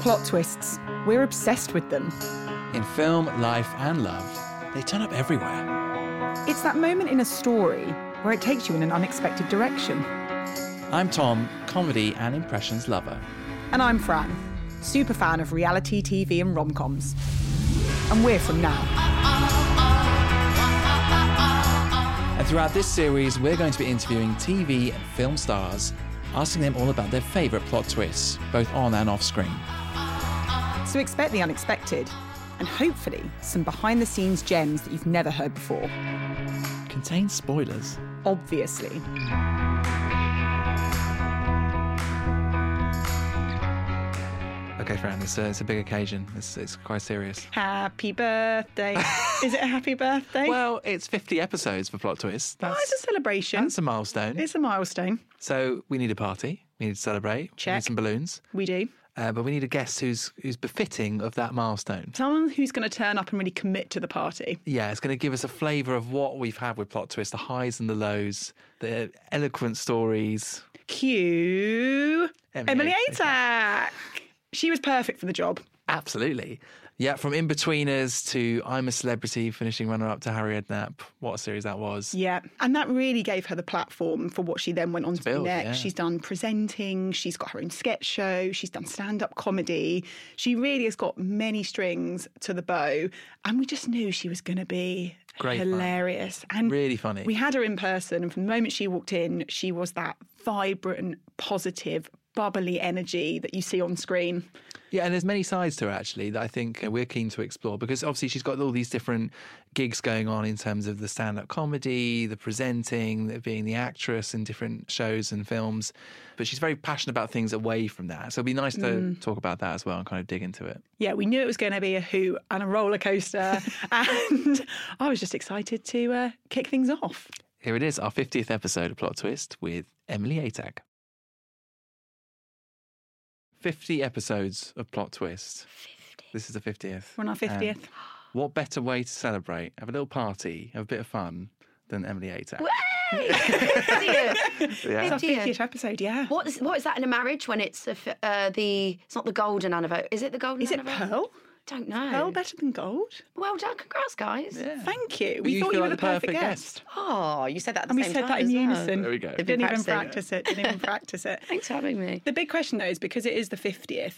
Plot twists. We're obsessed with them. In film, life and love, they turn up everywhere. It's that moment in a story where it takes you in an unexpected direction. I'm Tom, comedy and impressions lover. And I'm Fran, super fan of reality TV and rom-coms. And we're from Now. And throughout this series, we're going to be interviewing TV and film stars, asking them all about their favourite plot twists, both on and off screen. So expect the unexpected, and hopefully some behind-the-scenes gems that you've never heard before. Contains spoilers. Obviously. OK, Fran, it's a big occasion. It's quite serious. Happy birthday. Is it a happy birthday? Well, it's 50 episodes for Plot Twists. That's a celebration. That's a milestone. It's a milestone. So we need a party. We need to celebrate. Check. We need some balloons. We do. But we need a guest who's befitting of that milestone. Someone who's going to turn up and really commit to the party. Yeah, it's going to give us a flavour of what we've had with Plot Twists, the highs and the lows, the eloquent stories. Cue Emily Atack. She was perfect for the job. Absolutely. Yeah, from Inbetweeners to I'm a Celebrity, finishing runner-up to Harriet Knapp. What a series that was. Yeah, and that really gave her the platform for what she then went on to do next. Yeah. She's done presenting, she's got her own sketch show, she's done stand-up comedy. She really has got many strings to the bow. And we just knew she was going to be hilarious. Fun. And really funny. We had her in person, and from the moment she walked in, she was that vibrant, positive, bubbly energy that you see on screen. Yeah, and there's many sides to her, actually, that I think we're keen to explore, because obviously she's got all these different gigs going on in terms of the stand-up comedy, the presenting, being the actress in different shows and films. But she's very passionate about things away from that. So it'd be nice to talk about that as well and kind of dig into it. Yeah, we knew it was going to be a hoot and a roller coaster. And I was just excited to kick things off. Here it is, our 50th episode of Plot Twist with Emily Atack. 50 episodes of Plot Twist. 50. This is the 50th. We're on our 50th. What better way to celebrate, have a little party, have a bit of fun, than Emily Atack. Way! 50th! Yeah. 50th episode, yeah. What is that in a marriage when it's it's not the golden anniversary? Is it the golden anniversary? Is it Pearl? Don't know. Is Pearl better than gold? Well done. Congrats, guys. Yeah. Thank you. We thought you were like the perfect guest. Oh, you said that at the same time. And we said that in unison. There we go. Didn't even practice it. Thanks for having me. The big question, though, is because it is the 50th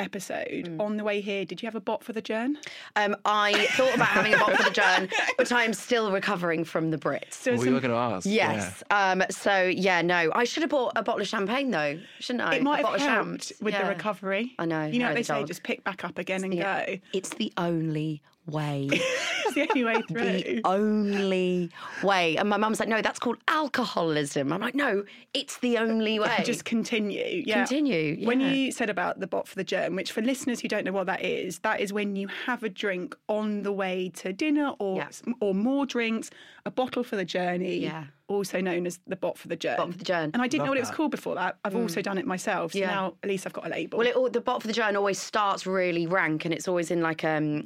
episode, on the way here, did you have a bot for the journey? I thought about having a bot for the journey, but I'm still recovering from the Brits. We were going to ask. Yes. Yeah. I should have bought a bottle of champagne, though, shouldn't I? It might have helped with the recovery. I know. You know what they say, just pick back up again and go. It's the only way. It's the only way through. The only way. And my mum's like, no, that's called alcoholism. I'm like, no, it's the only way. Just continue. Yeah. Continue. Yeah. When you said about the bot for the germ, which for listeners who don't know what that is when you have a drink on the way to dinner or more drinks, a bottle for the journey. Yeah. Also known as the bot for the journey. Bot for the journey. And I didn't know what it was called before that. I've also done it myself, so now at least I've got a label. Well, the bot for the journey always starts really rank, and it's always in like, you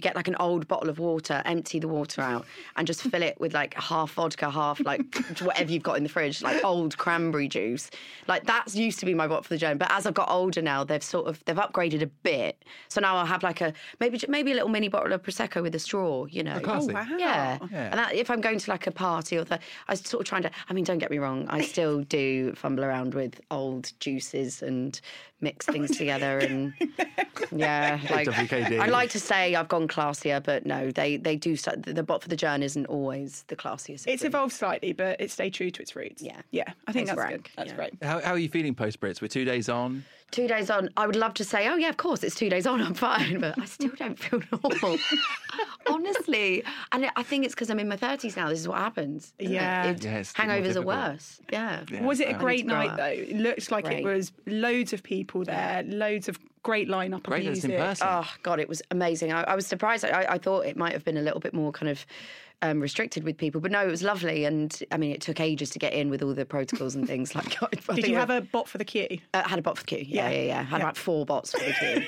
get like an old bottle of water, empty the water out, and just fill it with like half vodka, half like whatever you've got in the fridge, like old cranberry juice. Like that's used to be my bot for the journey, but as I've got older now, they've upgraded a bit. So now I'll have like maybe a little mini bottle of Prosecco with a straw, you know. Oh, wow. Yeah. And that, if I'm going to like a party sort of trying to, don't get me wrong, I still do fumble around with old juices and mix things together and WKD. I like to say I've gone classier, but no, they do. The bot for the journey isn't always the classiest. It's evolved slightly, but it stayed true to its roots. Yeah. I think that's good. That's right. How are you feeling post Brits? We're 2 days on. 2 days on. I would love to say, oh yeah, of course, it's 2 days on, I'm fine, but I still don't feel normal, honestly. And I think it's because I'm in my 30s now. This is what happens. Yeah. Hangovers are worse. Yeah. Was it a great night though? It looks like it was loads of people there, loads of great lineup of music. In person. Oh God, it was amazing. I was surprised. I thought it might have been a little bit more kind of restricted with people. But no, it was lovely. And I mean, it took ages to get in with all the protocols and things. Like, did you have a bot for the queue? I had a bot for the queue. Yeah. I had about 4 bots for the queue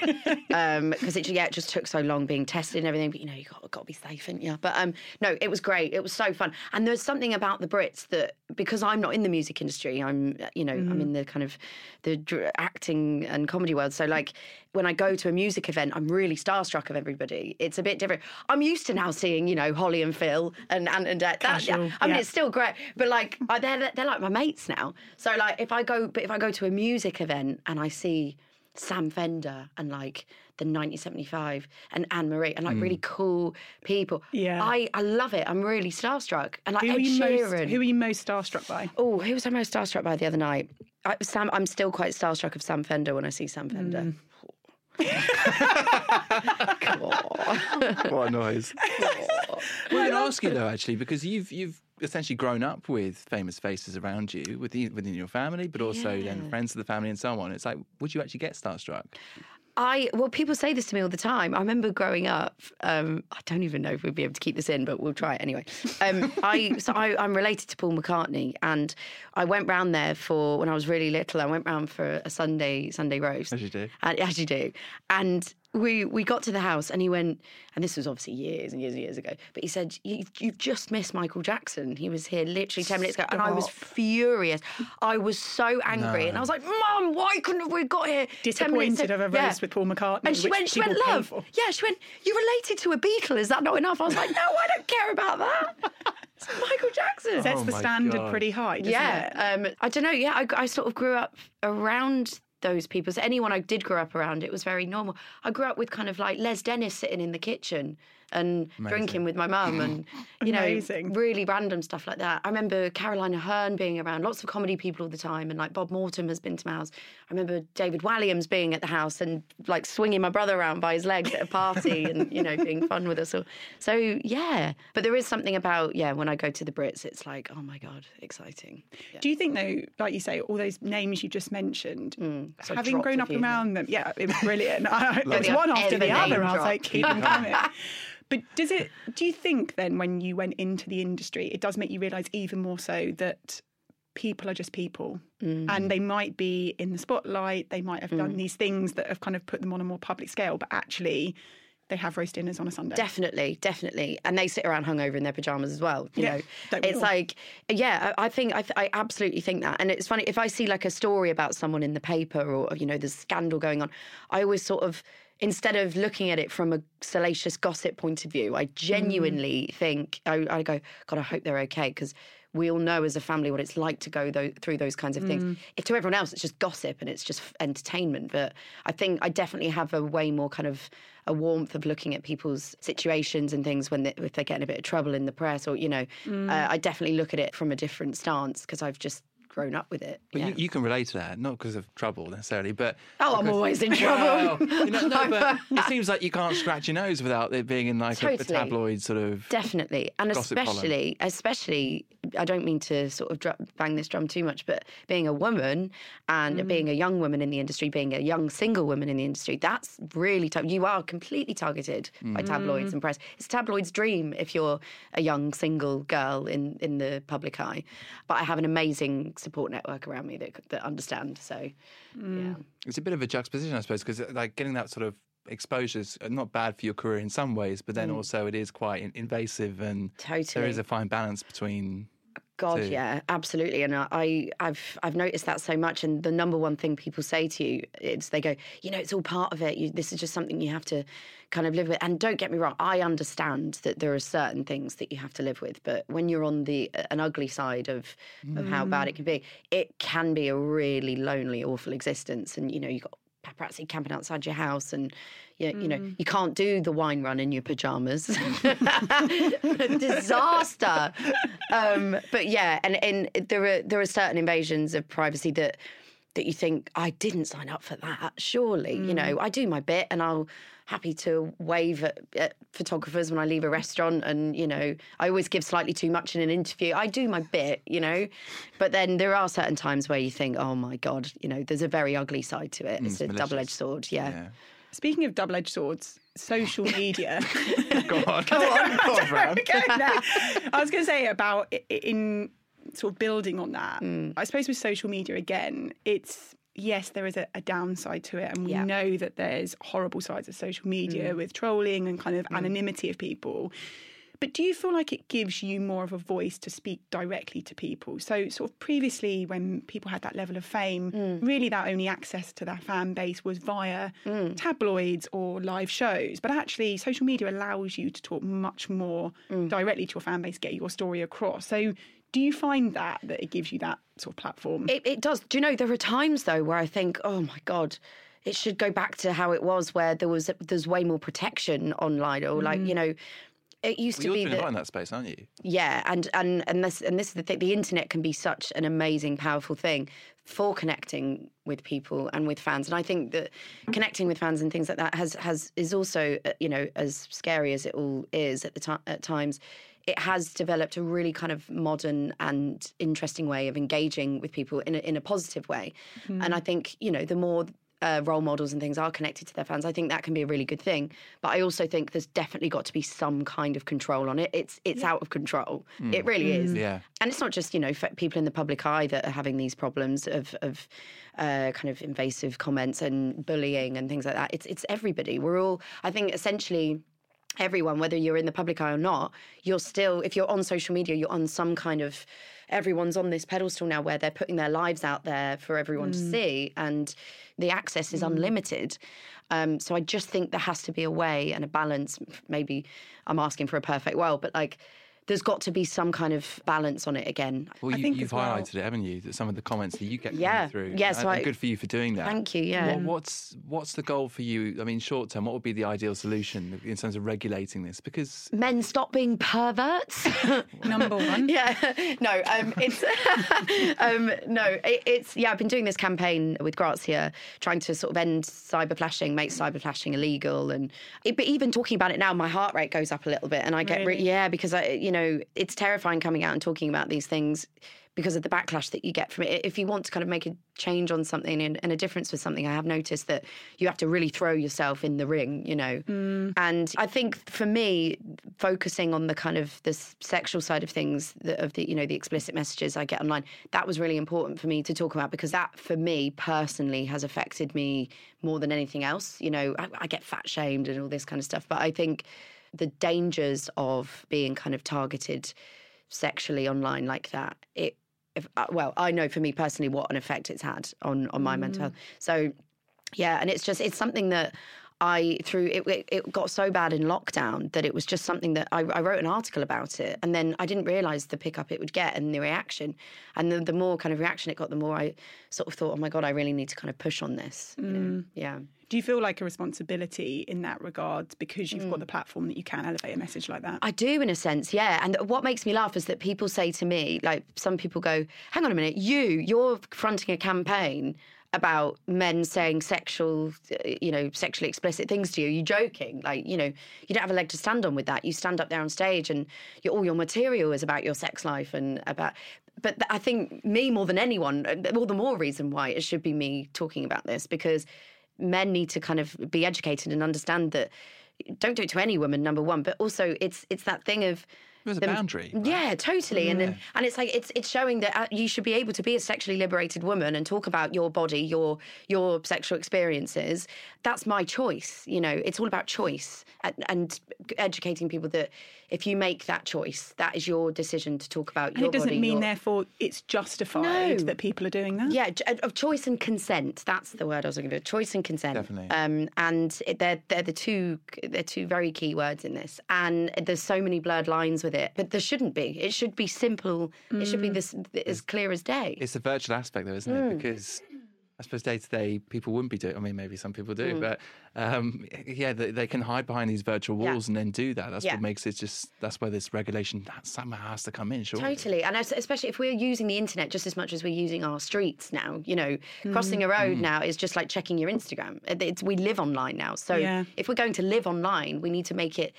because it just took so long being tested and everything. But you know, you got to be safe, haven't you? But no, it was great. It was so fun. And there's something about the Brits that, because I'm not in the music industry, I'm in the kind of the acting and comedy world. So like when I go to a music event, I'm really starstruck of everybody. It's a bit different. I'm used to now seeing, you know, Holly and Phil and Ant and Dec. It's still great, but like they're like my mates now. So like if I go to a music event and I see Sam Fender and like the 1975 and Anne Marie and like really cool people. Yeah, I love it. I'm really starstruck. And like who are you most starstruck by? Oh, who was I most starstruck by the other night? I'm still quite starstruck of Sam Fender when I see Sam Fender. Come on. What a noise. We're going to ask you though, actually, because you've essentially grown up with famous faces around you within your family, but also then friends of the family and so on. It's like, would you actually get starstruck? Well, people say this to me all the time. I remember growing up, I don't even know if we'll be able to keep this in, but we'll try it anyway. I'm related to Paul McCartney, and I went round there when I was really little. I went round for a Sunday roast. As you do. And we got to the house and he went, and this was obviously years and years and years ago, but he said, you've just missed Michael Jackson. He was here literally 10 minutes ago. And I was furious. I was so angry. No. And I was like, Mum, why couldn't we got here? Disappointed of a roast with Paul McCartney. And she went, love. Yeah, she went, you're related to a Beatle. Is that not enough? I was like, no, I don't care about that. It's Michael Jackson. Sets the standard pretty high, doesn't it? I don't know. Yeah, I sort of grew up around those people. So anyone I did grow up around, it was very normal. I grew up with kind of like Les Dennis sitting in the kitchen and drinking with my mum and, you know, really random stuff like that. I remember Caroline Hearn being around, lots of comedy people all the time, and like Bob Mortimer has been to my house. I remember David Walliams being at the house and like swinging my brother around by his legs at a party and, you know, being fun with us all. So, yeah. But there is something about, when I go to the Brits, it's like, oh my God, exciting. Yeah. Do you think though, like you say, all those names you just mentioned, so having grown up around them, it was brilliant. It's one after the other. I was like, keep them coming. But do you think then when you went into the industry, it does make you realise even more so that people are just people and they might be in the spotlight, they might have done these things that have kind of put them on a more public scale, but actually they have roast dinners on a Sunday. Definitely. And they sit around hungover in their pyjamas as well. You know, it's like, I absolutely think that. And it's funny, if I see like a story about someone in the paper or, you know, there's scandal going on, I always sort of, instead of looking at it from a salacious gossip point of view, I genuinely think, I go, God, I hope they're okay, because we all know as a family what it's like to go through those kinds of things. If to everyone else, it's just gossip and it's just entertainment. But I think I definitely have a way more kind of a warmth of looking at people's situations and things if they get in a bit of trouble in the press or, you know, I definitely look at it from a different stance because I've just grown up with it. But you can relate to that, not because of trouble necessarily, but... I'm always in trouble. Well, you know, no, but it seems like you can't scratch your nose without it being in like a tabloid sort of... Definitely. And especially, I don't mean to sort of bang this drum too much, but being a woman and being a young woman in the industry, being a young single woman in the industry, that's really tough. You are completely targeted by tabloids and press. It's tabloids' dream if you're a young single girl in the public eye. But I have an amazing support network around me that understand. So, yeah. It's a bit of a juxtaposition, I suppose, because like getting that sort of exposure is not bad for your career in some ways, but then also it is quite invasive and there is a fine balance between... God, yeah, absolutely. And I've noticed that so much. And the number one thing people say to you is they go, you know, it's all part of it. This is just something you have to kind of live with. And don't get me wrong, I understand that there are certain things that you have to live with. But when you're on an ugly side of how bad it can be a really lonely, awful existence. And, you know, you've got paparazzi camping outside your house and, you know, you can't do the wine run in your pyjamas. Disaster. And there are certain invasions of privacy that you think, I didn't sign up for that, surely. You know, I do my bit and I'll happy to wave at photographers when I leave a restaurant and, you know, I always give slightly too much in an interview. I do my bit, you know. But then there are certain times where you think, oh, my God, you know, there's a very ugly side to it. It's a double-edged sword, yeah. Speaking of double-edged swords, social media. I was going to say about in sort of building on that. I suppose with social media again, it's yes, there is a downside to it, and we know that there's horrible sides of social media with trolling and kind of anonymity of people. But do you feel like it gives you more of a voice to speak directly to people? So sort of previously when people had that level of fame, really that only access to their fan base was via tabloids or live shows. But actually social media allows you to talk much more directly to your fan base, get your story across. So do you find that it gives you that sort of platform? It does. Do you know, there are times though where I think, oh my God, it should go back to how it was where there's way more protection online or like, you know... It used to be that... You're doing in that space, aren't you? Yeah, and this is the thing. The internet can be such an amazing, powerful thing for connecting with people and with fans. And I think that connecting with fans and things like that is also, you know, as scary as it all is at times, it has developed a really kind of modern and interesting way of engaging with people in a positive way. And I think, you know, the more... role models and things are connected to their fans, I think that can be a really good thing. But I also think there's definitely got to be some kind of control on it. It's out of control. It really is. Yeah. And it's not just, you know, people in the public eye that are having these problems of kind of invasive comments and bullying and things like that. It's everybody. We're all, I think, essentially... Everyone, whether you're in the public eye or not, you're still, if you're on social media, you're on some kind of, everyone's on this pedestal now where they're putting their lives out there for everyone to see, and the access is unlimited. So I just think there has to be a way and a balance. Maybe I'm asking for a perfect world, but like, there's got to be some kind of balance on it again. Well, you've highlighted it, haven't you? That some of the comments that you get coming through. Yeah, so good for you for doing that. Thank you, yeah. What's the goal for you? I mean, short term, what would be the ideal solution in terms of regulating this? Because... Men stop being perverts. Number one. Yeah. No, it's... Yeah, I've been doing this campaign with Grazia, trying to sort of end cyberflashing, make cyberflashing illegal. But even talking about it now, my heart rate goes up a little bit. And I get... because you know, it's terrifying coming out and talking about these things because of the backlash that you get from it. If you want to kind of make a change on something and a difference with something, I have noticed that you have to really throw yourself in the ring, you know. And I think for me, focusing on the kind of the sexual side of things, you know, the explicit messages I get online, that was really important for me to talk about because that, for me personally, has affected me more than anything else. You know, I get fat shamed and all this kind of stuff, but I think... the dangers of being kind of targeted sexually online like that, I know for me personally what an effect it's had on my mental health. So, yeah, and it's something that it got so bad in lockdown that it was just something that I wrote an article about it, and then I didn't realise the pickup it would get and the reaction. And the more kind of reaction it got, the more I sort of thought, oh my God, I really need to kind of push on this. You know? Yeah. Do you feel like a responsibility in that regard because you've got the platform that you can elevate a message like that? I do, in a sense, yeah. And what makes me laugh is that people say to me, like, some people go, hang on a minute, you're fronting a campaign about men saying sexually explicit things to you. You're joking. Like, you know, you don't have a leg to stand on with that. You stand up there on stage and all your material is about your sex life and about... But I think me more than anyone, all the more reason why it should be me talking about this, because... men need to kind of be educated and understand that don't do it to any woman, number one, but also it's that thing of... There's a boundary. Yeah, right? Totally. Yeah. And it's like, it's showing that you should be able to be a sexually liberated woman and talk about your body, your sexual experiences. That's my choice. You know, it's all about choice and educating people that if you make that choice, that is your decision to talk about your body. And it doesn't mean, therefore, it's justified that people are doing that. Yeah, of choice and consent. That's the word I was looking for. Choice and consent. Definitely. And they're two very key words in this. And there's so many blurred lines with it, but there shouldn't be. It should be simple. It should be as clear as day. It's the virtual aspect, though, isn't it? Because I suppose day to day people wouldn't be doing. I mean, maybe some people do, but they can hide behind these virtual walls and then do that. That's what makes it just. That's where this regulation somehow has to come in. Surely. Totally, and especially if we're using the internet just as much as we're using our streets now. You know, crossing a road now is just like checking your Instagram. We live online now, so if we're going to live online, we need to make it.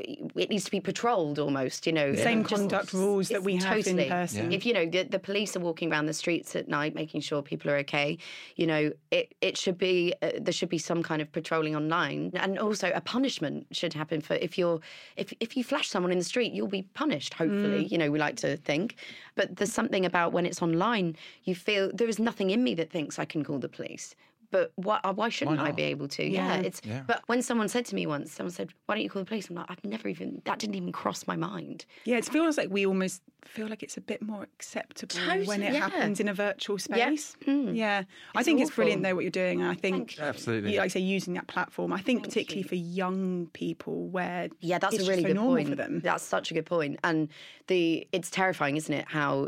it needs to be patrolled almost, you know. Yeah. Same conduct rules that we have in person. Yeah. If, you know, the police are walking around the streets at night making sure people are okay, you know, it should be, there should be some kind of patrolling online. And also a punishment should happen for if you flash someone in the street, you'll be punished, hopefully, you know, we like to think. But there's something about when it's online, you feel, there is nothing in me that thinks I can call the police. But why shouldn't I be able to? Yeah. But when someone said to me once, someone said, why don't you call the police? I'm like, that didn't even cross my mind. Yeah, it feels like we almost feel like it's a bit more acceptable when it happens in a virtual space. Yeah. Mm. Yeah. I think it's brilliant, though, what you're doing. And I think, absolutely, like I say, using that platform, I think particularly for young people where that's a really good point for them. That's such a good point. And it's terrifying, isn't it? How,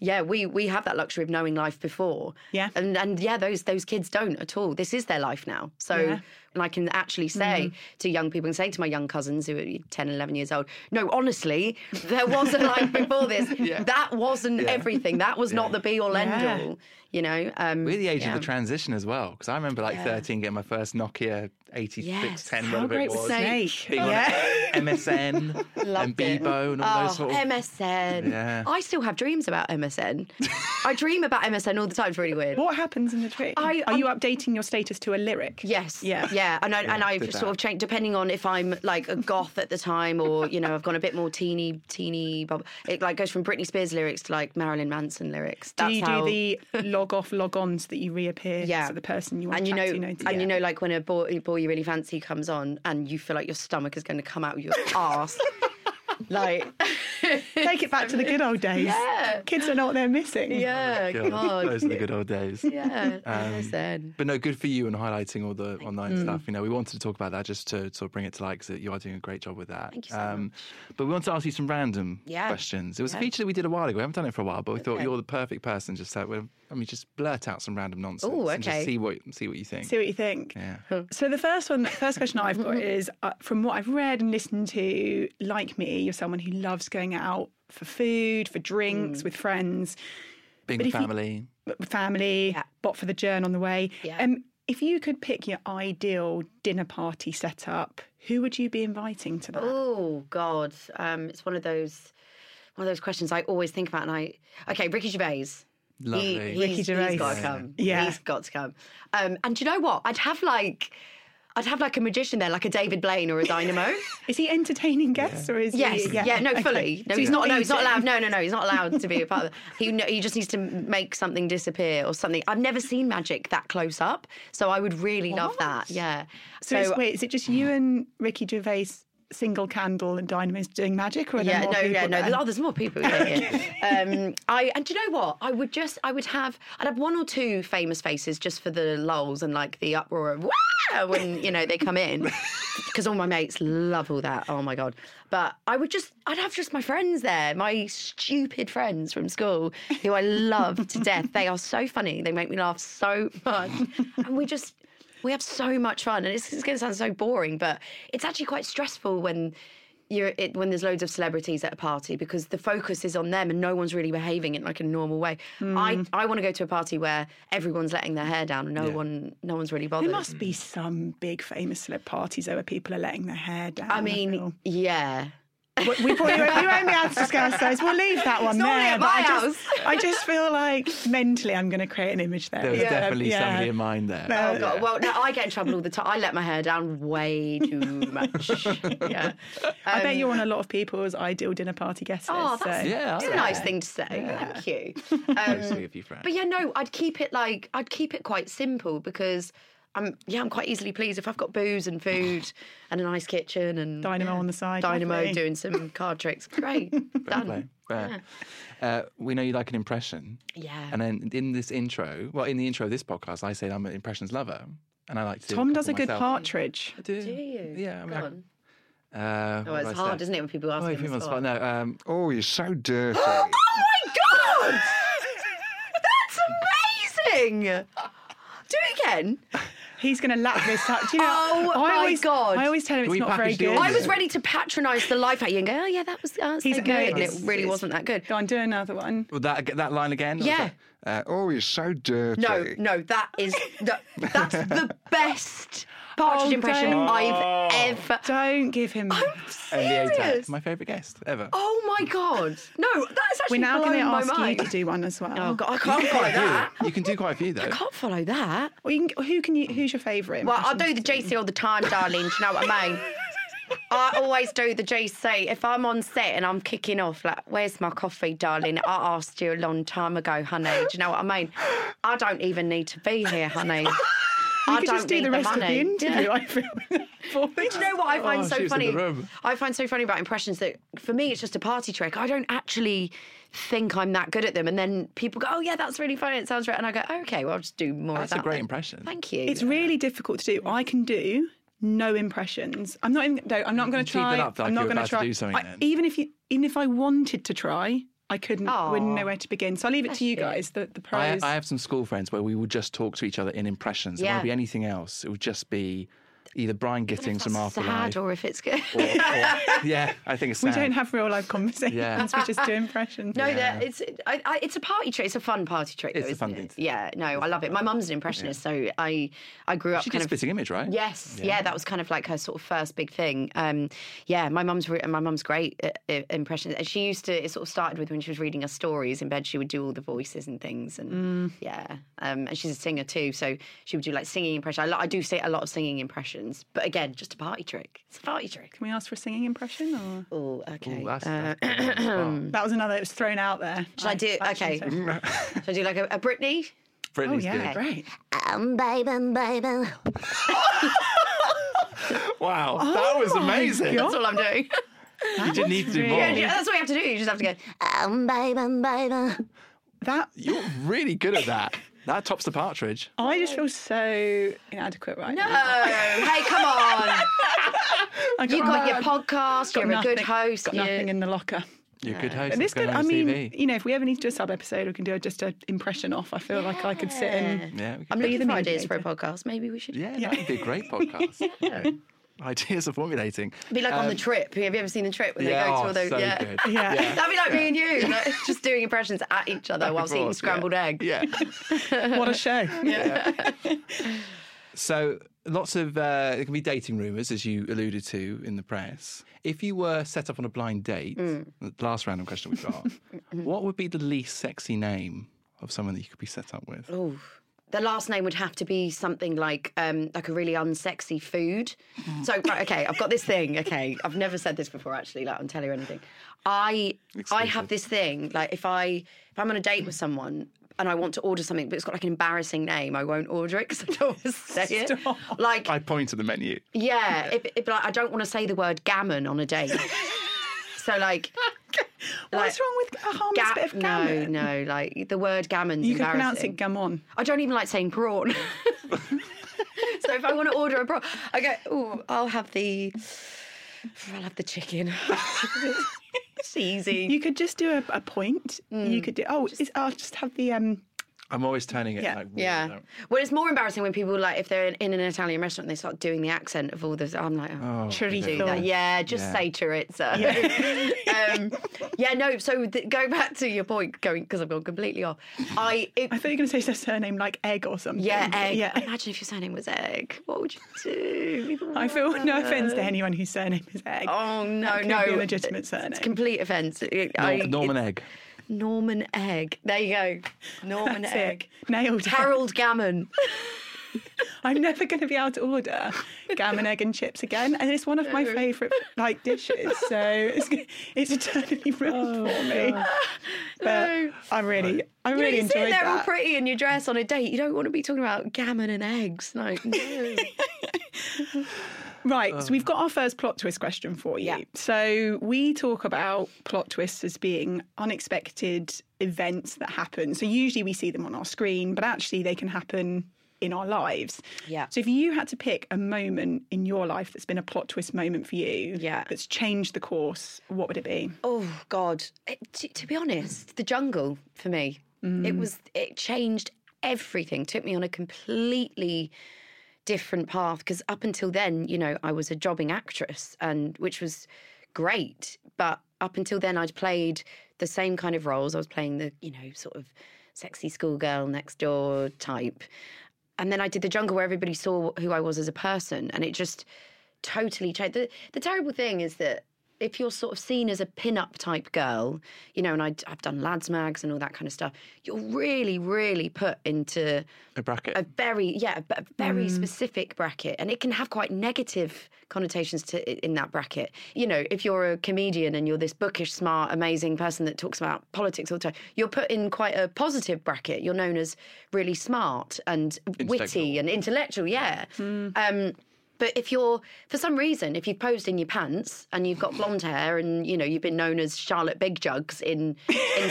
we have that luxury of knowing life before. Yeah. And those kids don't at all. This is their life now. So, and I can actually say to young people, and say to my young cousins who are 10, 11 years old, no, honestly, there was a life before this. Yeah. That wasn't everything. That was not the be all end all, you know. We're the age of the transition as well. Because I remember 13 getting my first Nokia 8610, whatever it was. MSN and Bebo and all those sort of... MSN. Yeah. I still have dreams about MSN. I dream about MSN all the time. It's really weird. What happens in the dream? Are you updating your status to a lyric? Yes. Yeah. Yeah. And I sort of change, depending on if I'm like a goth at the time or, you know, I've gone a bit more teeny bob. It like goes from Britney Spears lyrics to like Marilyn Manson lyrics. Do you do the log off, log on so that you reappear to the person you want to chat to? You know, like when a boy you really fancy comes on and you feel like your stomach is going to come out of your arse. Like, take it back to the good old days. Yeah. Kids don't know what they're missing. Yeah, God. Those are the good old days. Yeah, but no, good for you and highlighting all the online stuff. You know, we wanted to talk about that just to sort of bring it to light because you are doing a great job with that. Thank you so much. But we want to ask you some random questions. It was a feature that we did a while ago. We haven't done it for a while, but we thought you're the perfect person. Just that just blurt out some random nonsense and just see what you think. See what you think. Yeah. So the first question I've got is, from what I've read and listened to, like me, you're someone who loves going out for food, for drinks, with friends. Being with family. Bought for the journey on the way. Yeah. If you could pick your ideal dinner party setup, who would you be inviting to that? Oh, God. It's one of those questions I always think about. Ricky Gervais. Lovely. He's got to come. Yeah. He's got to come. And do you know what? I'd have a magician there, like a David Blaine or a Dynamo. Is he entertaining guests or is he? Yes, yeah, no, fully. No, so he's not. No, he's not allowed. No, he's not allowed to be a part of. He just needs to make something disappear or something. I've never seen magic that close up, so I would really love that. Yeah. So is it just you and Ricky Gervais? Single candle and Dynamo's doing magic, or there? There's more people here. And do you know what? I'd have one or two famous faces just for the lulls and like the uproar of wah! When they come in, because all my mates love all that. Oh my God! But I'd have just my friends there, my stupid friends from school who I love to death. They are so funny. They make me laugh so much, and we have so much fun, and it's going to sound so boring, but it's actually quite stressful when when there's loads of celebrities at a party because the focus is on them and no one's really behaving in like a normal way. I want to go to a party where everyone's letting their hair down and no one's really bothered. There must be some big famous celeb parties though, where people are letting their hair down. I mean, we probably won't be able to discuss those. We'll leave that one there. But I just feel like mentally I'm going to create an image there. There was definitely somebody in mind there. Oh, God. Well, no, I get in trouble all the time. I let my hair down way too much. I bet you're on a lot of people's ideal dinner party guest list. Oh, that's a nice thing to say. Yeah. Thank you. But I'd keep it quite simple because... I'm quite easily pleased if I've got booze and food and a nice kitchen and Dynamo on the side. Dynamo doing some card tricks. Great. Done. Yeah. We know you like an impression. Yeah. And then in the intro of this podcast, I said I'm an impressions lover and I like to do Tom does a good partridge. Do you? Yeah. Go on. It's hard, isn't it, when people ask me on the spot? No. Oh, you're so dirty. Oh, my God! That's amazing! Do it again. He's going to lap this up. I always tell him it's not very good. I was ready to patronise the life out of you and go, oh, yeah, that was so good. And it really wasn't that good. Go on, do another one. Well, that line again? Yeah. Oh, you're so dirty. No, that's the best Partridge impression I've ever. Don't give him. I'm serious. Emily Atack, my favourite guest ever. Oh my God. No, that's actually blown my mind. We're now going to ask you to do one as well. Oh God, I can't follow that. You can do quite a few though. I can't follow that. Well, you can, who's your favourite? Well, I do the JC all the time, darling. Do you know what I mean? I always do the GC. If I'm on set and I'm kicking off, like, where's my coffee, darling? I asked you a long time ago, honey. Do you know what I mean? I don't even need to be here, honey. I don't just do need the rest of the interview. I feel like, but do you know what I find so funny? I find so funny about impressions that for me it's just a party trick. I don't actually think I'm that good at them, and then people go, "Oh yeah, that's really funny. It sounds right." And I go, oh, "Okay, well I'll just do more of that." That's a great impression. Thank you. It's really difficult to do. I can do no impressions. I'm not. I'm not going to try. Keep it up, like I'm not going to try. Do something, even if I wanted to try, I couldn't. I wouldn't know where to begin. So I leave it to you guys. The pros. I have some school friends where we would just talk to each other in impressions. Yeah. It wouldn't be anything else. It would just be either Brian Gittings from Afterlife. Sad or if it's good. Yeah, I think it's sad. We don't have real life conversations. Yeah. We just do impressions. No, it's a party trick. It's a fun party trick, though, isn't it? Yeah, no, I love it. My mum's an impressionist, so I grew up kind of... She did Spitting Image, right? Yes, yeah, that was kind of like her sort of first big thing. Yeah, my mum's great at impressions. And she used to... It sort of started with when she was reading her stories in bed, she would do all the voices and things. And and she's a singer too, so she would do like singing impressions. I do see a lot of singing impressions. But again, just a party trick. It's a party trick. Can we ask for a singing impression? Oh, okay. Ooh, that was another. It was thrown out there. Should I do? Okay. Should I do like a Britney? Britney's good. Great. Baby. Wow, that was amazing. God. That's all I'm doing. You didn't need to do more. Yeah, that's what you have to do. You just have to go. Baby. That you're really good at that. That tops the Partridge. I just feel so inadequate right now. Hey, come on. You've got your podcast, you're a good host. Got nothing in the locker. You're a good host. This could, I mean, TV. You know, if we ever need to do a sub episode, we can do just an impression off. I feel like I could sit in. Yeah, I'm looking for ideas for a podcast. Maybe we should. Yeah, that would be a great podcast. Yeah. Ideas of formulating. It'd be like on The Trip. Have you ever seen The Trip? Where they go to all those. So good. That'd be like me and you, like, just doing impressions at each other whilst eating scrambled egg. Yeah. What a show. Yeah. So lots of there can be dating rumours, as you alluded to in the press. If you were set up on a blind date, last random question we've got, what would be the least sexy name of someone that you could be set up with? Oh. The last name would have to be something like a really unsexy food. So, right, okay, I've got this thing. Okay, I've never said this before, actually, like on telly or anything. I have this thing, like if I'm on a date with someone and I want to order something, but it's got like an embarrassing name, I won't order it because I don't want to say it. Like I point to the menu. Yeah, if like, I don't want to say the word gammon on a date. So like... What's wrong with a harmless bit of gammon? No, like the word gammon's embarrassing. You can pronounce it gammon. I don't even like saying prawn. So if I want to order a prawn, I go, oh, I'll have the chicken. It's easy. You could just do a point. You could do, I'll just have the... I'm always turning it like... Yeah. Well, it's more embarrassing when people, like, if they're in an Italian restaurant and they start doing the accent of all this. I'm like, chorizo. That. Yeah, just say chorizo. Yeah. So going back to your point, because I've gone completely off. I thought you were going to say their surname like egg or something. Yeah, egg. Yeah. Imagine if your surname was egg. What would you do? I feel no offence to anyone whose surname is egg. Oh, no. Be a legitimate surname. It's complete offence. Norman Egg. Norman Egg. There you go. Norman That's Egg. It. Nailed it. Harold Gammon. I'm never going to be able to order gammon, egg and chips again. And it's one of my favourite dishes. So it's eternally ruined for me. God. But I really enjoyed that. You sit there all pretty in your dress on a date. You don't want to be talking about gammon and eggs. Like, no. Right, so we've got our first plot twist question for you. Yeah. So we talk about plot twists as being unexpected events that happen. So usually we see them on our screen, but actually they can happen in our lives. Yeah. So if you had to pick a moment in your life that's been a plot twist moment for you, that's changed the course, what would it be? Oh, God. To be honest, The Jungle for me. It changed everything. Took me on a completely... different path, because up until then, you know, I was a jobbing actress, and which was great, but up until then I'd played the same kind of roles. I was playing the, you know, sort of sexy schoolgirl next door type, And then I did The Jungle, where everybody saw who I was as a person, and it just totally changed. The terrible thing is that if you're sort of seen as a pin-up type girl, you know, and I've done lads mags and all that kind of stuff, you're really, really put into a bracket, a very specific bracket, and it can have quite negative connotations in that bracket. You know, if you're a comedian and you're this bookish, smart, amazing person that talks about politics all the time, you're put in quite a positive bracket. You're known as really smart and witty and intellectual, yeah. Mm. But if you're, for some reason, if you've posed in your pants and you've got blonde hair and, you know, you've been known as Charlotte Big Jugs in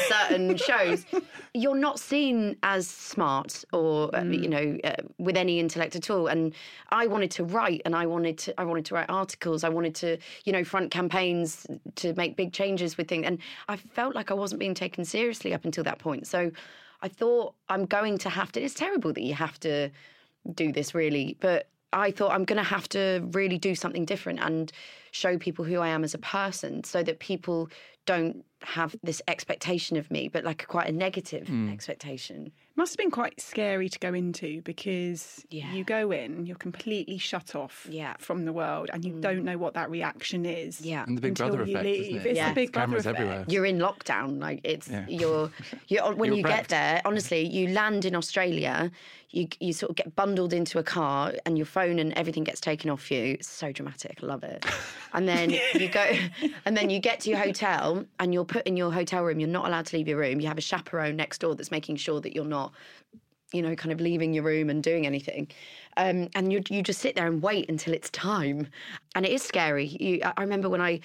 certain shows, you're not seen as smart or, you know, with any intellect at all. And I wanted to write, and I wanted to write articles. I wanted to, you know, front campaigns to make big changes with things. And I felt like I wasn't being taken seriously up until that point. So I thought, I'm going to have to, it's terrible that you have to do this really, but I thought, I'm going to have to really do something different and show people who I am as a person, so that people don't have this expectation of me, but like quite a negative expectation. Must have been quite scary to go into, because you go in, you're completely shut off from the world, and you don't know what that reaction is. Yeah, and the big brother effect, isn't it? It's the big brother effect. Everywhere. You're in lockdown, like it's you're when you get there. Honestly, you land in Australia, you sort of get bundled into a car, and your phone and everything gets taken off you. It's so dramatic, I love it. And then you go, and then you get to your hotel, and you're put in your hotel room. You're not allowed to leave your room. You have a chaperone next door that's making sure that you're not, you know, kind of leaving your room and doing anything, and you just sit there and wait until it's time, and it is scary. I remember when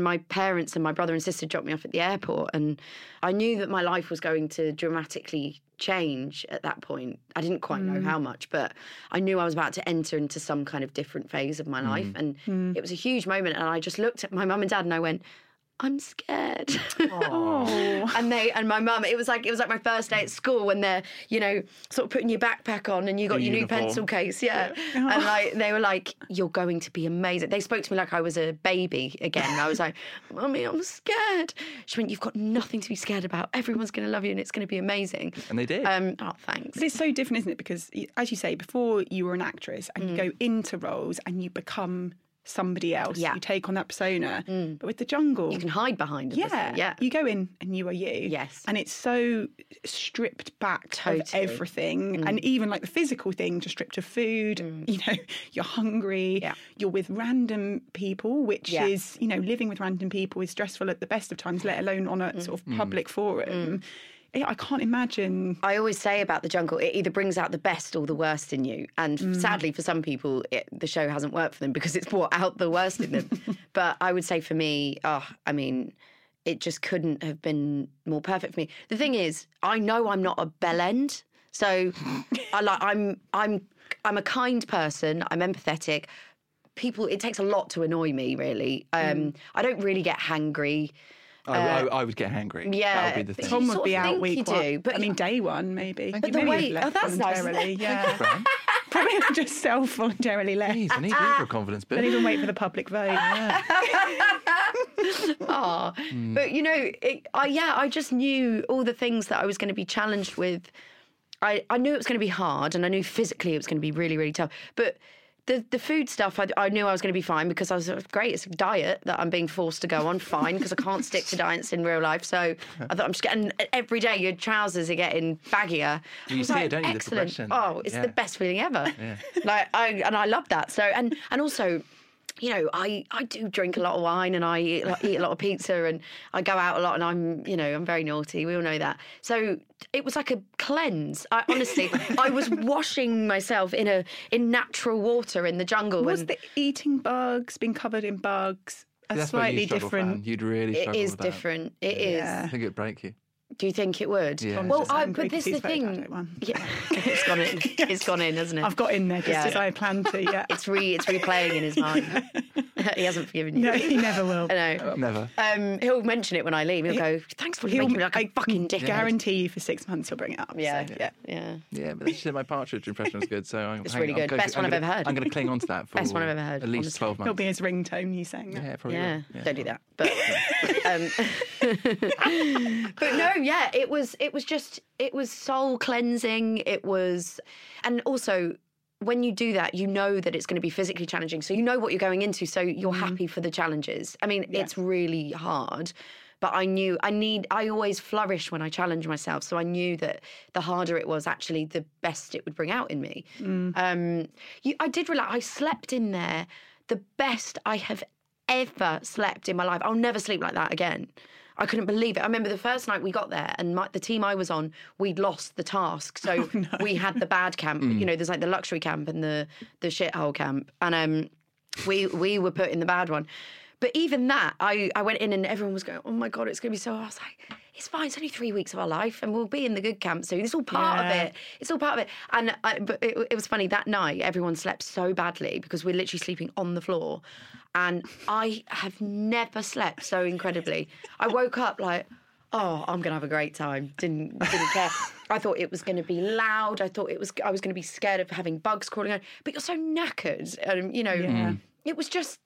my parents and my brother and sister dropped me off at the airport, and I knew that my life was going to dramatically change at that point. I didn't quite know how much, but I knew I was about to enter into some kind of different phase of my life, and it was a huge moment. And I just looked at my mum and dad and I went, I'm scared. And my mum, it was like my first day at school when they're, you know, sort of putting your backpack on and you got your uniform, new pencil case, and like they were like, you're going to be amazing. They spoke to me like I was a baby again. I was like, Mummy, I'm scared. She went, you've got nothing to be scared about. Everyone's going to love you and it's going to be amazing. And they did. Oh, thanks. It's so different, isn't it? Because as you say, before you were an actress and you go into roles and you become somebody else, you take on that persona, but with The Jungle you can hide behind it, you go in and you are you, and it's so stripped back of everything, and even like the physical thing, just stripped of food, you know, you're hungry, you're with random people, which is, you know, living with random people is stressful at the best of times, let alone on a sort of public forum. I can't imagine. I always say about The Jungle, it either brings out the best or the worst in you. And sadly, for some people, the show hasn't worked for them because it's brought out the worst in them. But I would say for me, it just couldn't have been more perfect for me. The thing is, I know I'm not a bell end. So I'm a kind person. I'm empathetic. People, it takes a lot to annoy me, really. I don't really get hangry. I would get hangry. Yeah, that would be the thing. Tom would be out week one. Do, but I mean, day one maybe. But the wait, that's nice. Yeah, probably just self voluntarily left. Jeez, I need a confidence boost. Don't even wait for the public vote. Yeah. But you know, I just knew all the things that I was going to be challenged with. I knew it was going to be hard, and I knew physically it was going to be really, really tough. But the food stuff, I knew I was going to be fine because I was great. It's a diet that I'm being forced to go on. Fine, because I can't stick to diets in real life. So I thought, I'm just getting, every day your trousers are getting baggier. You see it, don't you? Excellent. The progression. Oh, it's the best feeling ever. Yeah. Like I love that. So and also, you know, I do drink a lot of wine and I eat a lot of pizza and I go out a lot and I'm very naughty. We all know that. So it was like a cleanse. I was washing myself in natural water in The Jungle. Was the eating bugs, being covered in bugs, that's slightly different? You'd really struggle with that. It is different. It is. I think it'd break you. Do you think it would? Yeah. Well, but this is the thing. Yeah. It's gone in. It's gone in, hasn't it? I've got in there just as I planned to. Yeah, it's replaying in his mind. He hasn't forgiven you. No, he never will. No, never. He'll mention it when I leave. He'll go, thanks for making me like a fucking dickhead. Guarantee you for 6 months he'll bring it up. Yeah, so. Yeah. Yeah, but she said my Partridge impression was good, so it's really good. Best one I've ever heard. I'm going to cling on to that for best one I've ever heard. At least 12 months. It'll be his ringtone. You saying that? Yeah, probably. Yeah, don't do that. But no. yeah, it was soul cleansing. It was, and also when you do that, you know that it's going to be physically challenging. So you know what you're going into. So you're happy for the challenges. I mean, it's really hard, but I knew I always flourish when I challenge myself. So I knew that the harder it was, actually, the best it would bring out in me. I did relax. I slept in there the best I have ever slept in my life. I'll never sleep like that again. I couldn't believe it. I remember the first night we got there and the team I was on, we'd lost the task. So we had the bad camp. You know, there's like the luxury camp and the shithole camp. And we were put in the bad one. But even that, I went in and everyone was going, oh my God, it's going to be so hard. I was like, it's fine. It's only 3 weeks of our life and we'll be in the good camp soon. It's all part of it. It's all part of it. And but it was funny. That night, everyone slept so badly because we're literally sleeping on the floor. And I have never slept so incredibly. I woke up like, oh, I'm going to have a great time. Didn't care. I thought it was going to be loud. I was going to be scared of having bugs crawling on. But you're so knackered. You know, it was just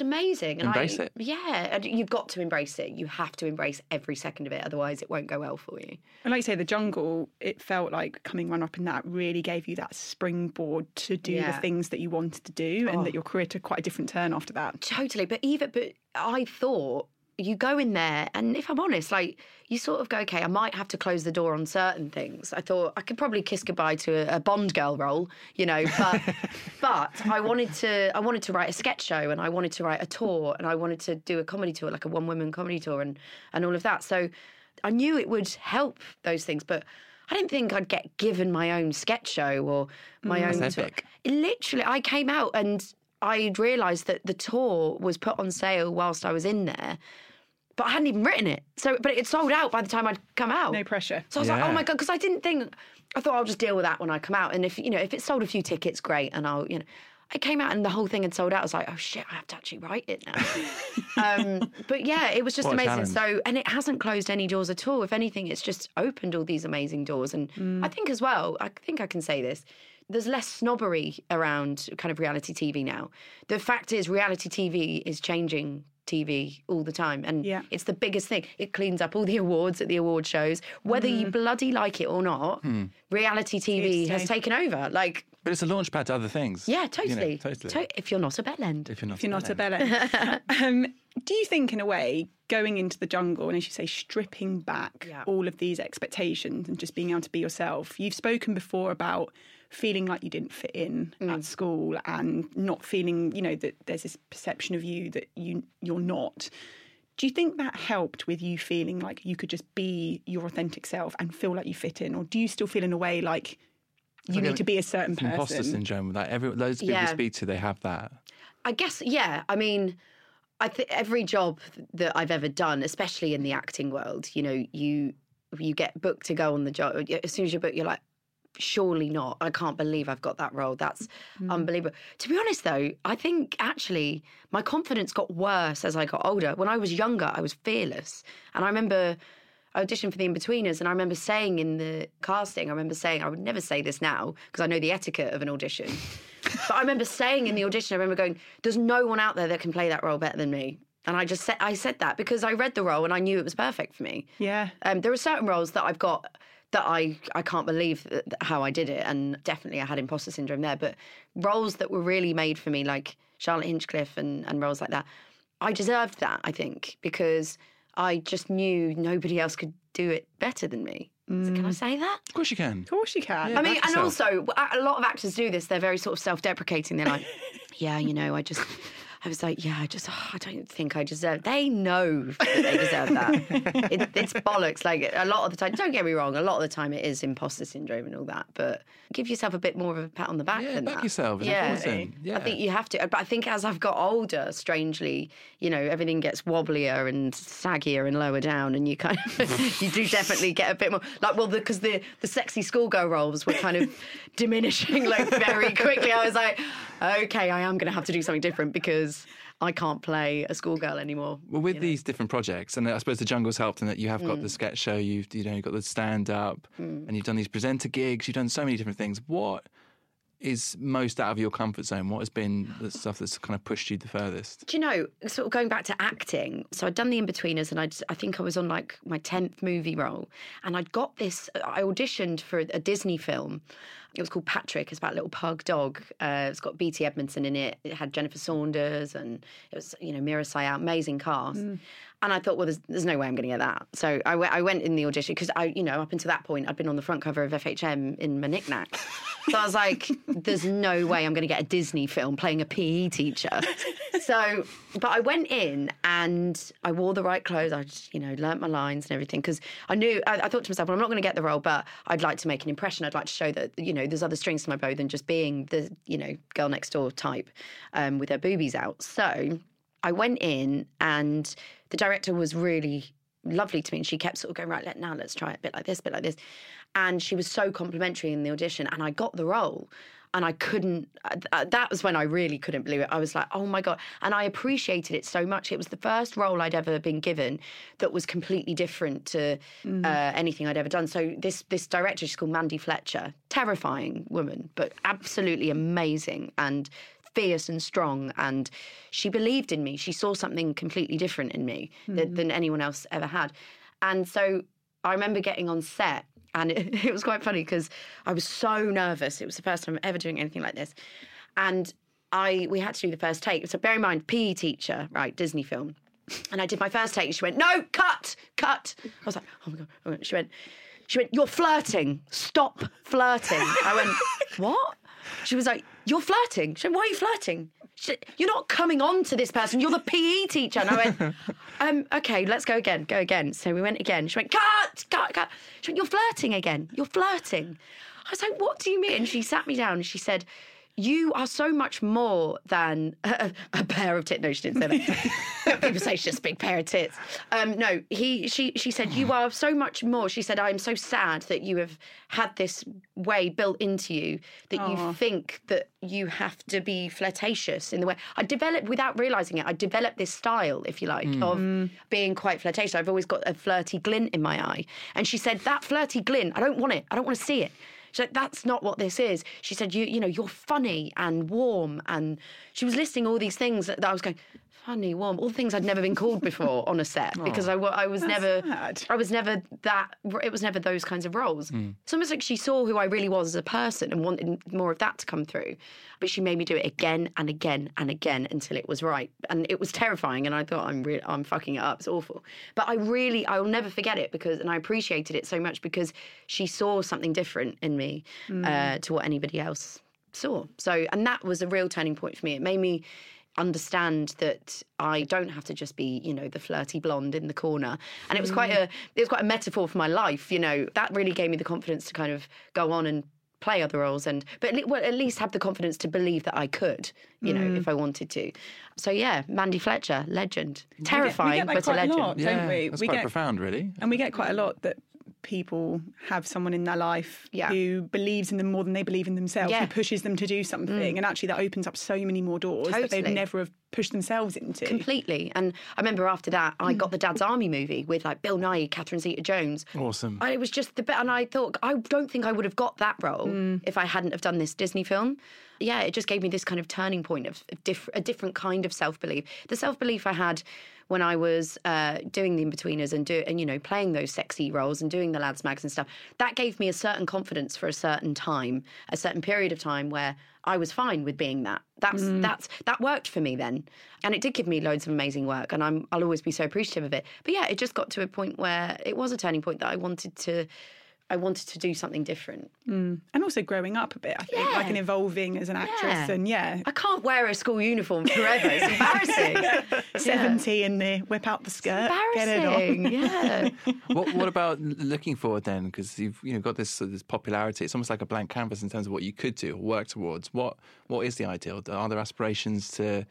amazing. And embrace it. Yeah, and you've got to embrace it. You have to embrace every second of it, otherwise it won't go well for you. And like you say, the jungle, it felt like coming run-up in that really gave you that springboard to do the things that you wanted to do and that your career took quite a different turn after that. Totally, but I thought, you go in there and if I'm honest, like you sort of go, okay, I might have to close the door on certain things. I thought I could probably kiss goodbye to a Bond girl role, you know, but but I wanted to write a sketch show and I wanted to write a tour and I wanted to do a comedy tour, like a one-woman comedy tour and all of that. So I knew it would help those things, but I didn't think I'd get given my own sketch show or my own tour. Literally, I came out and I realised that the tour was put on sale whilst I was in there, but I hadn't even written it. So, but it sold out by the time I'd come out. No pressure. So I was like, oh my God, because I thought I'll just deal with that when I come out. And if it sold a few tickets, great. And I came out and the whole thing had sold out. I was like, oh shit, I have to actually write it now. But yeah, it was just amazing. So, and it hasn't closed any doors at all. If anything, it's just opened all these amazing doors. And I think as well, I think I can say this, there's less snobbery around kind of reality TV now. The fact is reality TV is changing TV all the time. And it's the biggest thing. It cleans up all the awards at the award shows. Whether you bloody like it or not, reality TV has taken over. Like, but it's a launch pad to other things. Yeah, totally. You know, totally. If you're not a bellend. If you're not a bellend. Do you think, in a way, going into the jungle and, as you say, stripping back all of these expectations and just being able to be yourself? You've spoken before about feeling like you didn't fit in at school and not feeling, you know, that there's this perception of you that you're not. Do you think that helped with you feeling like you could just be your authentic self and feel like you fit in? Or do you still feel in a way like you need to be a certain person? Imposter syndrome. Like loads of people you speak to, they have that. I guess, yeah. I mean, I think every job that I've ever done, especially in the acting world, you know, you get booked to go on the job. As soon as you're booked, you're like, surely not. I can't believe I've got that role. That's unbelievable. To be honest, though, I think actually my confidence got worse as I got older. When I was younger, I was fearless. And I remember I auditioned for the Inbetweeners and I remember saying in the casting, I would never say this now because I know the etiquette of an audition. But I remember saying in the audition, I remember going, there's no one out there that can play that role better than me. And I just said, that because I read the role and I knew it was perfect for me. Yeah. There are certain roles that I've got that I can't believe how I did it. And definitely I had imposter syndrome there. But roles that were really made for me, like Charlotte Hinchcliffe and roles like that, I deserved that, I think, because I just knew nobody else could do it better than me. So can I say that? Of course you can. Yeah, I mean, and also, a lot of actors do this. They're very sort of self-deprecating. They're like, yeah, you know, I don't think I deserve. They know that they deserve that. It's bollocks. Like, a lot of the time, don't get me wrong, a lot of the time it is imposter syndrome and all that, but give yourself a bit more of a pat on the back than that. Yourself. Yeah. I think you have to. But I think as I've got older, strangely, you know, everything gets wobblier and saggier and lower down, and you kind of you do definitely get a bit more. Like, well, because the sexy schoolgirl roles were kind of diminishing like very quickly. I was like, okay, I am going to have to do something different because I can't play a schoolgirl anymore. Well, with these different projects, and I suppose the jungle's helped in that you have got the sketch show, you've got the stand-up, and you've done these presenter gigs, you've done so many different things. What is most out of your comfort zone? What has been the stuff that's kind of pushed you the furthest? Do you know, sort of going back to acting, so I'd done the Inbetweeners and I think I was on like my 10th movie role, and I'd got this, I auditioned for a Disney film. It was called Patrick. It's about a little pug dog. It's got Beatty Edmondson in it. It had Jennifer Saunders and it was, you know, Mira Sayal, amazing cast. Mm. And I thought, well, there's no way I'm going to get that. So I went in the audition because I, you know, up until that point, I'd been on the front cover of FHM in my knickknacks. So I was like, there's no way I'm going to get a Disney film playing a PE teacher. So, but I went in and I wore the right clothes. I just, you know, learnt my lines and everything because I knew, I thought to myself, well, I'm not going to get the role, but I'd like to make an impression. I'd like to show that, you know, there's other strings to my bow than just being the, you know, girl next door type with her boobies out. So I went in and the director was really lovely to me and she kept sort of going, right, let's try it, a bit like this, a bit like this. And she was so complimentary in the audition and I got the role and I couldn't, that was when I really couldn't believe it. I was like, oh my God. And I appreciated it so much. It was the first role I'd ever been given that was completely different to anything I'd ever done. So this director, she's called Mandy Fletcher, terrifying woman, but absolutely amazing and fierce and strong, and she believed in me. She saw something completely different in me than anyone else ever had. And so I remember getting on set and it was quite funny because I was so nervous. It was the first time ever doing anything like this. And we had to do the first take. So bear in mind, PE teacher, right, Disney film. And I did my first take. She went, no, cut. I was like, oh my God. Oh my God. She went, you're flirting. Stop flirting. I went, what? She was like, you're flirting. She went, why are you flirting? She said, you're not coming on to this person. You're the PE teacher. And I went, okay, let's go again. So we went again. She went, cut. She went, you're flirting again. You're flirting. I was like, what do you mean? And she sat me down and she said, you are so much more than a pair of tits. No, she didn't say that. People say she's just a big pair of tits. She said, you are so much more. She said, I am so sad that you have had this way built into you that you think that you have to be flirtatious in the way. Without realising it, I developed this style, if you like, of being quite flirtatious. I've always got a flirty glint in my eye. And she said, that flirty glint, I don't want it. I don't want to see it. She's like, that's not what this is. She said, you know, you're funny and warm. And she was listing all these things that I was going, funny, warm, all things I'd never been called before on a set because it was never those kinds of roles. Mm. It's almost like she saw who I really was as a person and wanted more of that to come through. But she made me do it again and again and again until it was right. And it was terrifying. And I thought, I'm fucking it up. It's awful. But I'll never forget it because I appreciated it so much because she saw something different in me. To what anybody else saw. So, and that was a real turning point for me. It made me understand that I don't have to just be, you know, the flirty blonde in the corner. And it was quite a metaphor for my life, you know. That really gave me the confidence to kind of go on and play other roles but at least have the confidence to believe that I could, you know, if I wanted to. So yeah, Mandy Fletcher, legend. Terrifying, but a legend. We get that quite a lot, don't we? That's quite profound, really. And we get quite a lot that people have someone in their life who believes in them more than they believe in themselves, who pushes them to do something. And actually that opens up so many more doors that they'd never have pushed themselves into. Completely. And I remember after that, I got the Dad's Army movie with like Bill Nighy, Catherine Zeta-Jones. Awesome. It was just the bit, and I thought, I don't think I would have got that role if I hadn't have done this Disney film. Yeah, it just gave me this kind of turning point of a different kind of self-belief. The self-belief I had when I was doing the Inbetweeners and you know, playing those sexy roles and doing the lads mags and stuff, that gave me a certain confidence for a certain time, a certain period of time where I was fine with being that. That worked for me then. And it did give me loads of amazing work, and I'll always be so appreciative of it. But yeah, it just got to a point where it was a turning point that I wanted to do something different. And also growing up a bit, I think, like, and evolving as an actress. And I can't wear a school uniform forever. It's embarrassing. 70 and they whip out the skirt. It's embarrassing. Get it on. What about looking forward then? Because you've got this popularity. It's almost like a blank canvas in terms of what you could do or work towards. What is the ideal? Are there aspirations to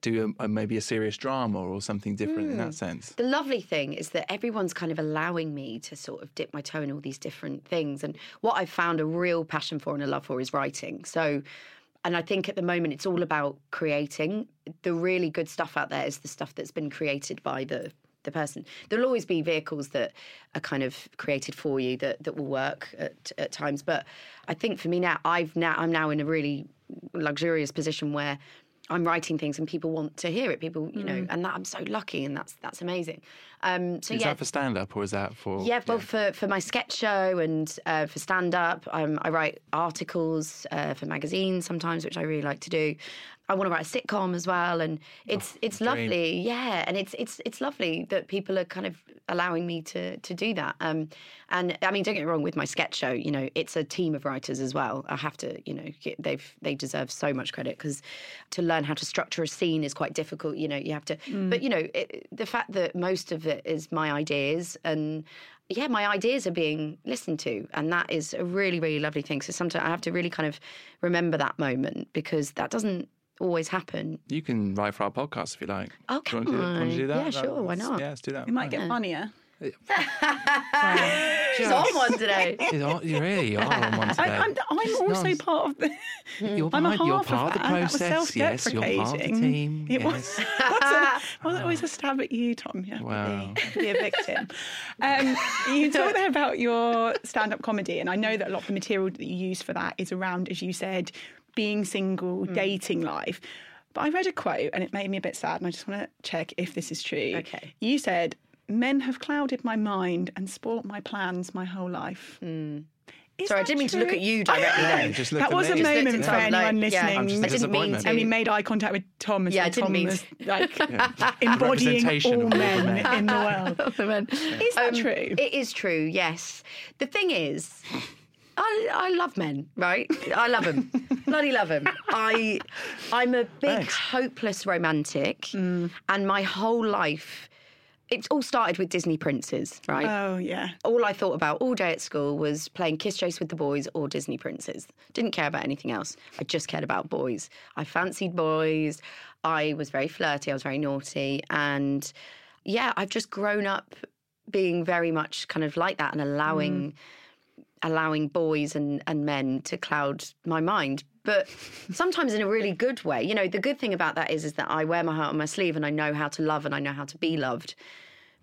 do maybe a serious drama or something different in that sense? The lovely thing is that everyone's kind of allowing me to sort of dip my toe in all these different things. And what I've found a real passion for and a love for is writing. So, and I think at the moment it's all about creating. The really good stuff out there is the stuff that's been created by the the person. There'll always be vehicles that are kind of created for you that will work at times. But I think for me now, I'm now in a really luxurious position where I'm writing things and people want to hear it. People, you know, and that, I'm so lucky, and that's amazing. Is that for stand-up or is that for... Yeah, both for my sketch show and for stand-up. I write articles for magazines sometimes, which I really like to do. I want to write a sitcom as well, and it's lovely. Yeah, and it's lovely that people are kind of allowing me to do that. And I mean, don't get me wrong, with my sketch show, you know, it's a team of writers as well. I have to, you know, they deserve so much credit, because to learn how to structure a scene is quite difficult. You know, you have to, but you know, the fact that most of it is my ideas, and yeah, my ideas are being listened to, and that is a really, really lovely thing. So sometimes I have to really kind of remember that moment, because that doesn't always happen. You can write for our podcast if you like. Oh, can you want to do that? Yeah, sure, why not? Yeah, let's do that. We might get funnier. She's on one today. You really are on one today. I'm also part of the... You're part of the process. That was self-deprecating. You're part of the team. It was. Wasn't always a stab at you, Tom. You have to be a victim. You talked there about your stand-up comedy, and I know that a lot of the material that you use for that is around, as you said, being single, dating life. But I read a quote and it made me a bit sad, and I just want to check if this is true. Okay. You said, "Men have clouded my mind and spoilt my plans my whole life." Sorry, I didn't mean to look at you directly. No, that was a moment for anyone listening. I didn't mean to. And we made eye contact with Tom as Tom was like embodying all men in the world. Is that true? It is true, yes. The thing is... I love men, right? I love them. Bloody love them. I'm a big hopeless romantic, and my whole life, it all started with Disney princes, right? Oh, yeah. All I thought about all day at school was playing Kiss Chase with the boys or Disney princes. Didn't care about anything else. I just cared about boys. I fancied boys. I was very flirty. I was very naughty. And, yeah, I've just grown up being very much kind of like that and allowing boys and men to cloud my mind, but sometimes in a really good way. You know, the good thing about that is that I wear my heart on my sleeve and I know how to love and I know how to be loved.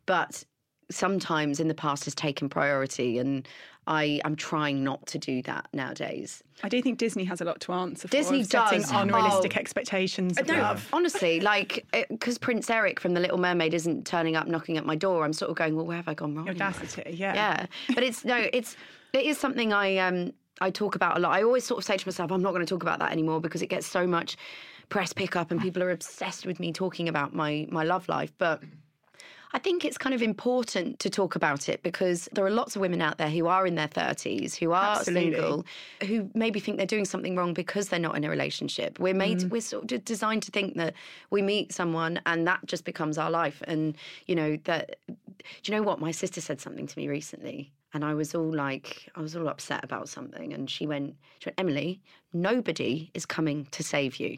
But sometimes in the past has taken priority, and I'm trying not to do that nowadays. I do think Disney has a lot to answer for. Disney does. Setting unrealistic expectations of love. Honestly, like, because Prince Eric from The Little Mermaid isn't turning up knocking at my door, I'm sort of going, well, where have I gone wrong? Audacity, yeah. Yeah, but it is something I talk about a lot. I always sort of say to myself, I'm not going to talk about that anymore because it gets so much press pickup and people are obsessed with me talking about my love life, but... I think it's kind of important to talk about it because there are lots of women out there who are in their 30s, who are single, who maybe think they're doing something wrong because they're not in a relationship. We're sort of designed to think that we meet someone and that just becomes our life. And, you know, do you know what? My sister said something to me recently and I was all upset about something. And she went, "Emily, nobody is coming to save you.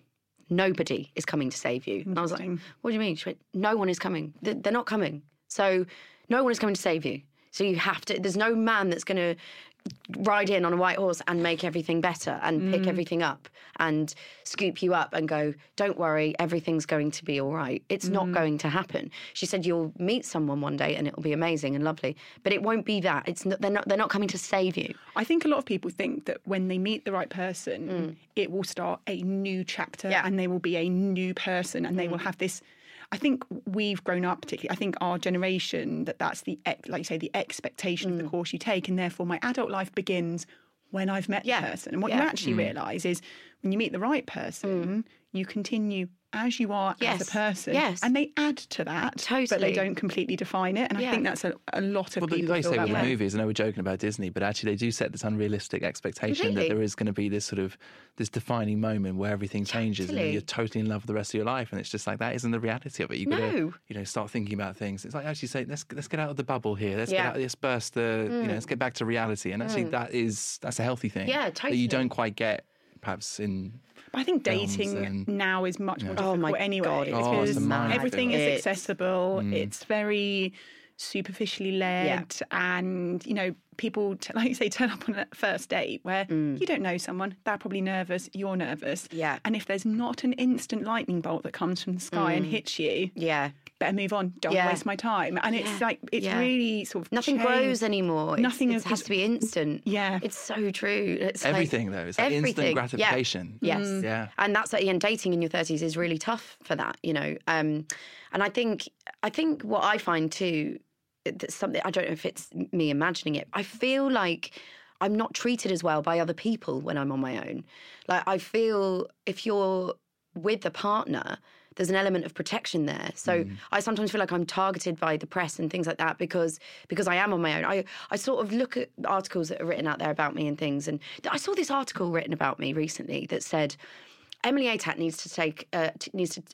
Nobody is coming to save you." And I was like, "What do you mean?" She went, "No one is coming. They're not coming. So no one is coming to save you. So you have to, there's no man that's going to ride in on a white horse and make everything better and pick everything up and scoop you up and go, don't worry, everything's going to be all right. It's not going to happen." She said, "You'll meet someone one day and it'll be amazing and lovely, but it won't be that. They're not coming to save you." I think a lot of people think that when they meet the right person, it will start a new chapter and they will be a new person and they will have this... I think we've grown up, particularly, I think our generation, that's the, like you say, the expectation of the course you take, and therefore my adult life begins when I've met the person. And what you actually realise is when you meet the right person, you continue as you are as a person. Yes. And they add to that, but they don't completely define it. And I think that's a lot of people. Like you say, with movies, I know we're joking about Disney, but actually they do set this unrealistic expectation that there is going to be this sort of this defining moment where everything changes and you're totally in love with the rest of your life. And it's just like, that isn't the reality of it. You've got to, you know, start thinking about things. It's like actually saying, let's get out of the bubble here. Let's get out of this burst. You know, let's get back to reality. And actually that's a healthy thing. Yeah, totally. That you don't quite get perhaps in... I think dating now is much more difficult anyway. God, because everything is accessible. It's very superficially led and, you know, people, like you say, turn up on that first date where you don't know someone, they're probably nervous, you're nervous. Yeah. And if there's not an instant lightning bolt that comes from the sky and hits you, better move on, don't waste my time. And it's like, it's really sort of nothing grows anymore. Nothing has to be instant. Yeah. It's so true. It's everything, like, though. It's like instant gratification. Yeah. Yes. Mm. Yeah. And that's, like, and dating in your 30s is really tough for that, you know. And I think what I find too, that's something, I don't know if it's me imagining it, I feel like I'm not treated as well by other people when I'm on my own. Like, I feel if you're with a partner, there's an element of protection there. So I sometimes feel like I'm targeted by the press and things like that because I am on my own. I sort of look at articles that are written out there about me and things. And I saw this article written about me recently that said, Emily Atack needs to,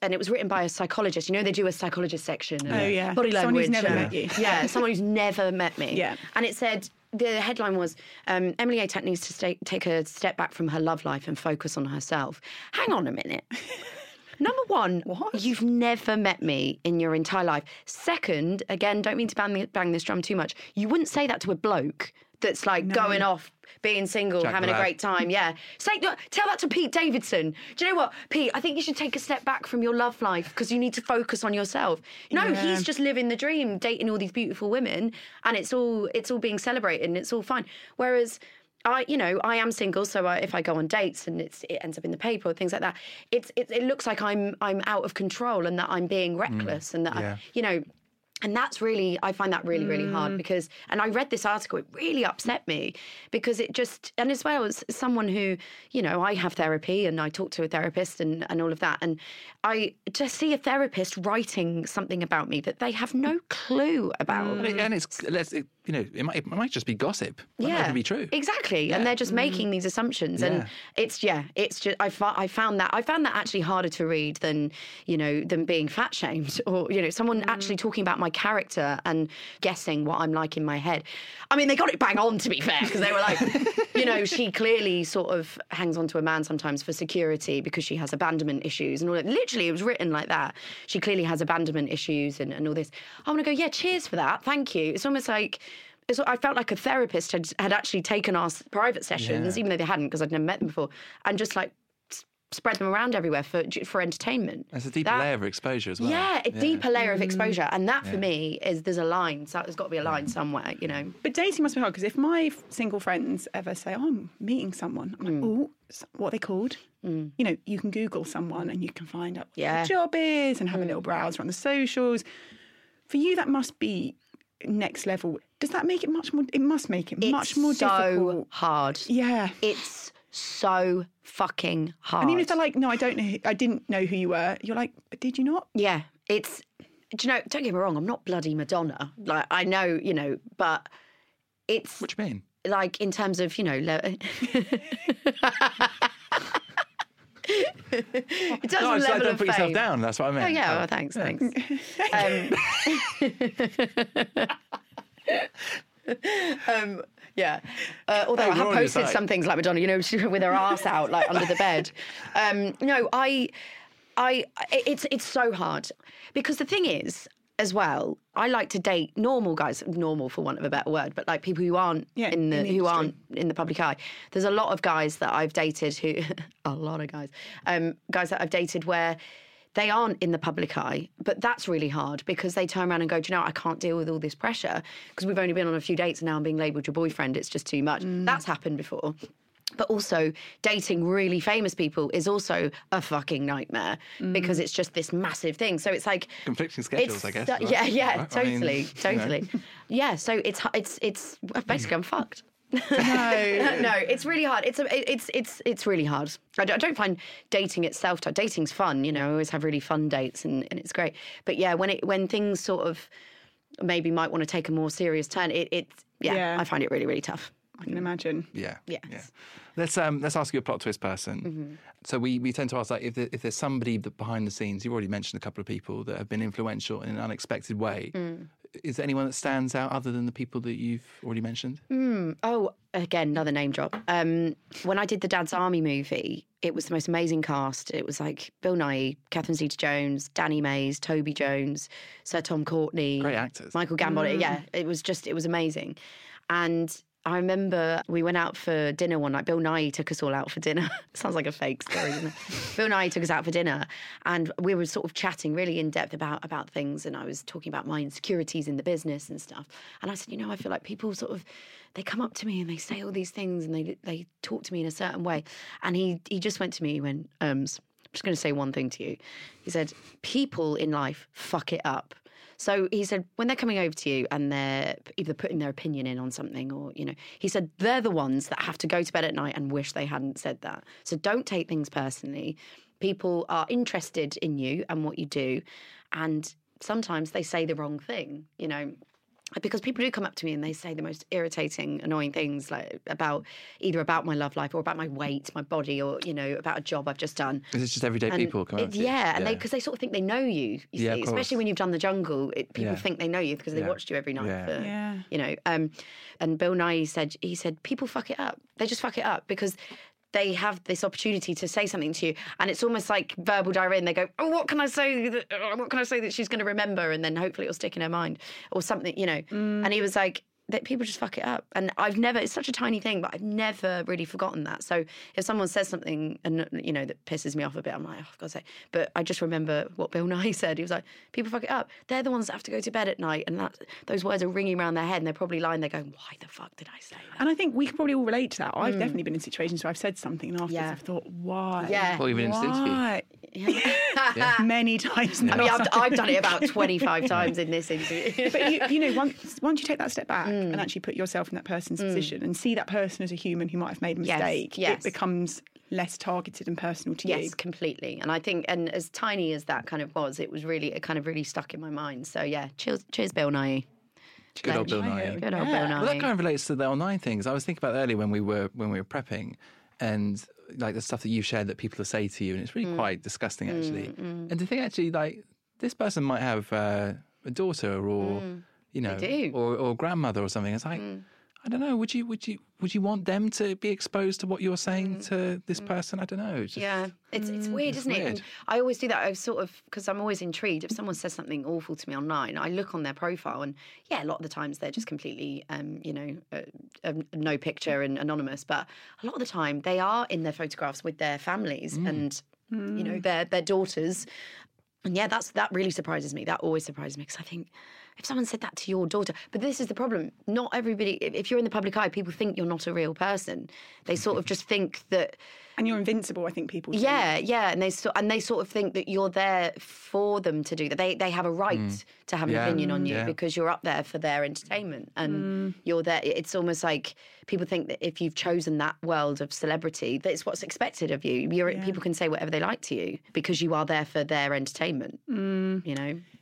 and it was written by a psychologist. You know, they do a psychologist section. Oh, yeah. Body language. Someone who's never met you. Yeah, someone who's never met me. Yeah. And it said, the headline was, Emily Atack needs to take a step back from her love life and focus on herself. Hang on a minute. Number one, what? You've never met me in your entire life. Second, again, don't mean to bang this drum too much, you wouldn't say that to a bloke that's, like, going off, being single, having a great time. Yeah. Say, tell that to Pete Davidson. Do you know what, Pete? I think you should take a step back from your love life because you need to focus on yourself. No, he's just living the dream, dating all these beautiful women, and it's all being celebrated and it's all fine. Whereas I am single, so if I go on dates and it ends up in the paper or things like that, it looks like I'm out of control and that I'm being reckless and that and that's really, I find that really, really hard because, and I read this article, it really upset me because it just, and as well as someone who, you know, I have therapy and I talk to a therapist and all of that. And to see a therapist writing something about me that they have no clue about. And it might just be gossip. It might be true. Exactly. Yeah. And they're just making these assumptions. Yeah. And it's just, I found that actually harder to read than being fat shamed or, you know, someone actually talking about my character and guessing what I'm like in my head. I mean, they got it bang on, to be fair, because they were like, you know, she clearly sort of hangs on to a man sometimes for security because she has abandonment issues and all that. Literally, it was written like that. She clearly has abandonment issues and all this. I want to go, yeah, cheers for that. Thank you. It's almost like, I felt like a therapist had actually taken our private sessions, even though they hadn't because I'd never met them before, and just, like, spread them around everywhere for entertainment. There's a deeper layer of exposure as well. Yeah, a deeper layer of exposure. And that, for me, is there's a line. So there's got to be a line somewhere, you know. But dating must be hard because if my single friends ever say, oh, I'm meeting someone, I'm like, oh, what are they called? Mm. You know, you can Google someone and you can find out what their job is and have a little browse around the socials. For you, that must be next level. Does that make it much more... It must make it much more difficult. It's so hard. Yeah. It's so fucking hard. And even if they're like, no, I didn't know who you were, you're like, but did you not? Yeah. It's, do you know, don't get me wrong, I'm not bloody Madonna. Like, I know, you know, but it's... What do you mean? Like, in terms of, you know... It doesn't level like, don't of put fame. Yourself down, that's what I meant. Oh, yeah, well, thanks. Although I have posted some things like Madonna, you know, with her arse out, like, under the bed. It's so hard. Because the thing is, as well, I like to date normal guys, normal for want of a better word, but, like, people who aren't aren't in the public eye. There's a lot of guys that I've dated where they aren't in the public eye, but that's really hard because they turn around and go, do you know, I can't deal with all this pressure because we've only been on a few dates and now I'm being labelled your boyfriend. It's just too much. That's happened before. But also dating really famous people is also a fucking nightmare because it's just this massive thing. So it's like... Conflicting schedules, I guess. Right? Yeah, right? Totally. You know. Yeah, so it's basically I'm fucked. No, it's really hard. It's really hard. I don't find dating itself tough. Dating's fun, you know. I always have really fun dates, and it's great. But yeah, when things sort of maybe might want to take a more serious turn, I find it really, really tough. I can imagine. Yeah. Yes. Yeah. Let's ask you a plot twist person. Mm-hmm. So we tend to ask, like, if there's somebody behind the scenes, you've already mentioned a couple of people that have been influential in an unexpected way. Is there anyone that stands out other than the people that you've already mentioned? Oh, again, another name drop. When I did the Dad's Army movie, it was the most amazing cast. It was like Bill Nighy, Catherine Zeta-Jones, Danny Mays, Toby Jones, Sir Tom Courtney. Great actors. Michael Gambon. Yeah, it was amazing. And... I remember we went out for dinner one night. Bill Nighy took us all out for dinner. Sounds like a fake story, doesn't it? Bill Nighy took us out for dinner, and we were sort of chatting really in depth about things, and I was talking about my insecurities in the business and stuff. And I said, I feel like people sort of, they come up to me and they say all these things and they talk to me in a certain way. And he just went to me, he went, I'm just going to say one thing to you. He said, people in life fuck it up. So he said, when they're coming over to you and they're either putting their opinion in on something or, he said, they're the ones that have to go to bed at night and wish they hadn't said that. So don't take things personally. People are interested in you and what you do. And sometimes they say the wrong thing, because people do come up to me and they say the most irritating, annoying things, like about my love life or about my weight, my body, or, about a job I've just done. Because it's just everyday people coming up to you. Yeah, and because they sort of think they know you, see, especially when you've done The Jungle, people think they know you because they watched you every night and Bill Nighy said, people fuck it up. They just fuck it up because they have this opportunity to say something to you, and it's almost like verbal diarrhea, and they go, what can I say that she's going to remember, and then hopefully it'll stick in her mind or something, And he was like, that people just fuck it up. And it's such a tiny thing, but I've never really forgotten that. So if someone says something and that pisses me off a bit, I'm like, oh, I've got to say. But I just remember what Bill Nighy said. He was like, people fuck it up. They're the ones that have to go to bed at night. And those words are ringing around their head, and they're probably lying there going, why the fuck did I say that? And I think we can probably all relate to that. I've definitely been in situations where I've said something and afterwards I've thought, why? Yeah. Or even why? In this interview. Yeah. Many times. Yeah. I've done it about 25 times in this interview. But once you take that step back, and actually put yourself in that person's position and see that person as a human who might have made a mistake, it becomes less targeted and personal to you. Yes, completely. And I think, and as tiny as that kind of was, it kind of really stuck in my mind. So yeah, cheers Bill Nighy. Good old Bill Nighy. Good old Bill Nighy. Well, that kind of relates to the online things I was thinking about earlier when we were prepping, and like the stuff that you shared that people say to you, and it's really quite disgusting actually. And to think actually, like, this person might have a daughter or. Or grandmother or something. It's like, I don't know, would you want them to be exposed to what you're saying to this person? I don't know. It's weird, isn't it? And I always do that. I sort of, because I'm always intrigued. If someone says something awful to me online, I look on their profile, and a lot of the times they're just completely, no picture and anonymous. But a lot of the time they are in their photographs with their families and, their daughters. And that really surprises me. That always surprises me, because I think, if someone said that to your daughter, but this is the problem. Not everybody, if you're in the public eye, people think you're not a real person. They sort of just think that, and you're invincible. I think people do. And they sort of think that you're there for them to do that. They have a right to have an opinion on you because you're up there for their entertainment, and you're there. It's almost like people think that if you've chosen that world of celebrity, that's what's expected of you. People can say whatever they like to you because you are there for their entertainment.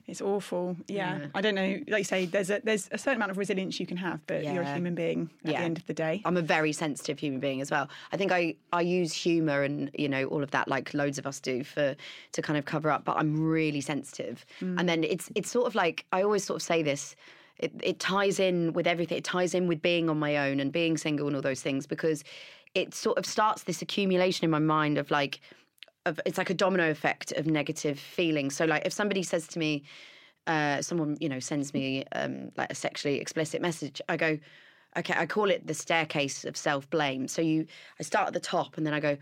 It's awful. Yeah. I don't know. Like you say, there's a certain amount of resilience you can have, but you're a human being at the end of the day. I'm a very sensitive human being as well. I think I use humour and, all of that, like loads of us do, to kind of cover up, but I'm really sensitive. And then it's sort of like, I always sort of say this, it ties in with everything. It ties in with being on my own and being single and all those things, because it sort of starts this accumulation in my mind of like, it's like a domino effect of negative feelings. So, like, if somebody says to me, someone, sends me like a sexually explicit message, I go, okay, I call it the staircase of self-blame. So I start at the top, and then I go,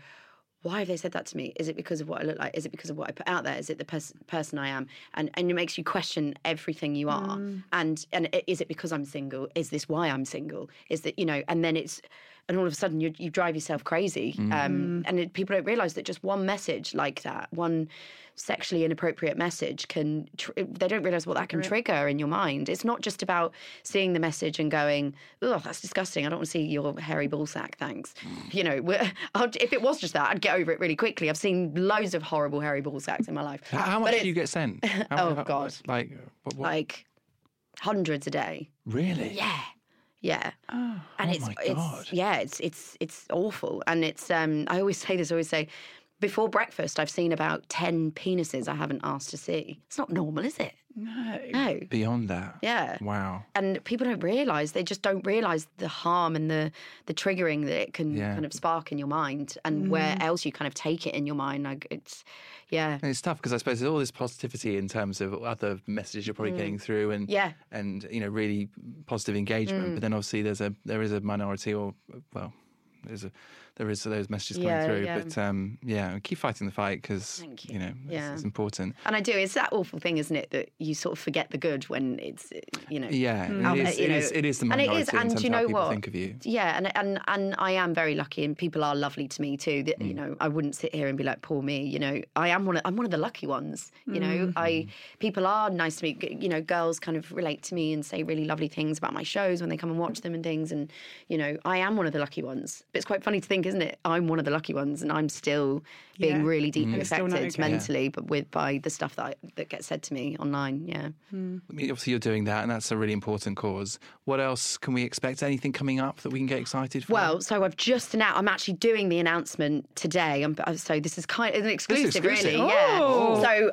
why have they said that to me? Is it because of what I look like? Is it because of what I put out there? Is it the person I am? And it makes you question everything you are. And is it because I'm single? Is this why I'm single? Is that, and then it's, and all of a sudden you drive yourself crazy. People don't realise that just one message like that, one sexually inappropriate message they don't realise what that can trigger in your mind. It's not just about seeing the message and going, oh, that's disgusting, I don't want to see your hairy ball sack, thanks. If it was just that, I'd get over it really quickly. I've seen loads of horrible hairy ball sacks in my life. How much do you get sent? God. Like, what? Like hundreds a day. Really? Yeah. Yeah. Oh, and it's, my God. It's awful. And it's, I always say Before breakfast, I've seen about 10 penises I haven't asked to see. It's not normal, is it? No. No. Beyond that. Yeah. Wow. And people don't realise, they just don't realise the harm and the triggering that it can kind of spark in your mind and where else you kind of take it in your mind. Like it's, yeah. And it's tough because I suppose there's all this positivity in terms of other messages you're probably getting through and, and, you know, really positive engagement. But then obviously there is a minority or, well... There is those messages coming through, but keep fighting the fight because you know it's important. And I do. It's that awful thing, isn't it, that you sort of forget the good when it's it is the minority in terms of how people think of you. Yeah, and I am very lucky, and people are lovely to me too. That, you know, I wouldn't sit here and be like, poor me. You know, I'm one of the lucky ones. You know, people are nice to me. You know, girls kind of relate to me and say really lovely things about my shows when they come and watch them and things. And you know, I am one of the lucky ones. But it's quite funny to think, isn't it? I'm one of the lucky ones, and I'm still being really deeply affected mentally, but by the stuff that gets said to me online. Yeah. I mean, obviously, you're doing that, and that's a really important cause. What else can we expect? Anything coming up that we can get excited for? Well, so I've just announced. I'm actually doing the announcement today. So this is kind of an exclusive. Really. Oh. Yeah. So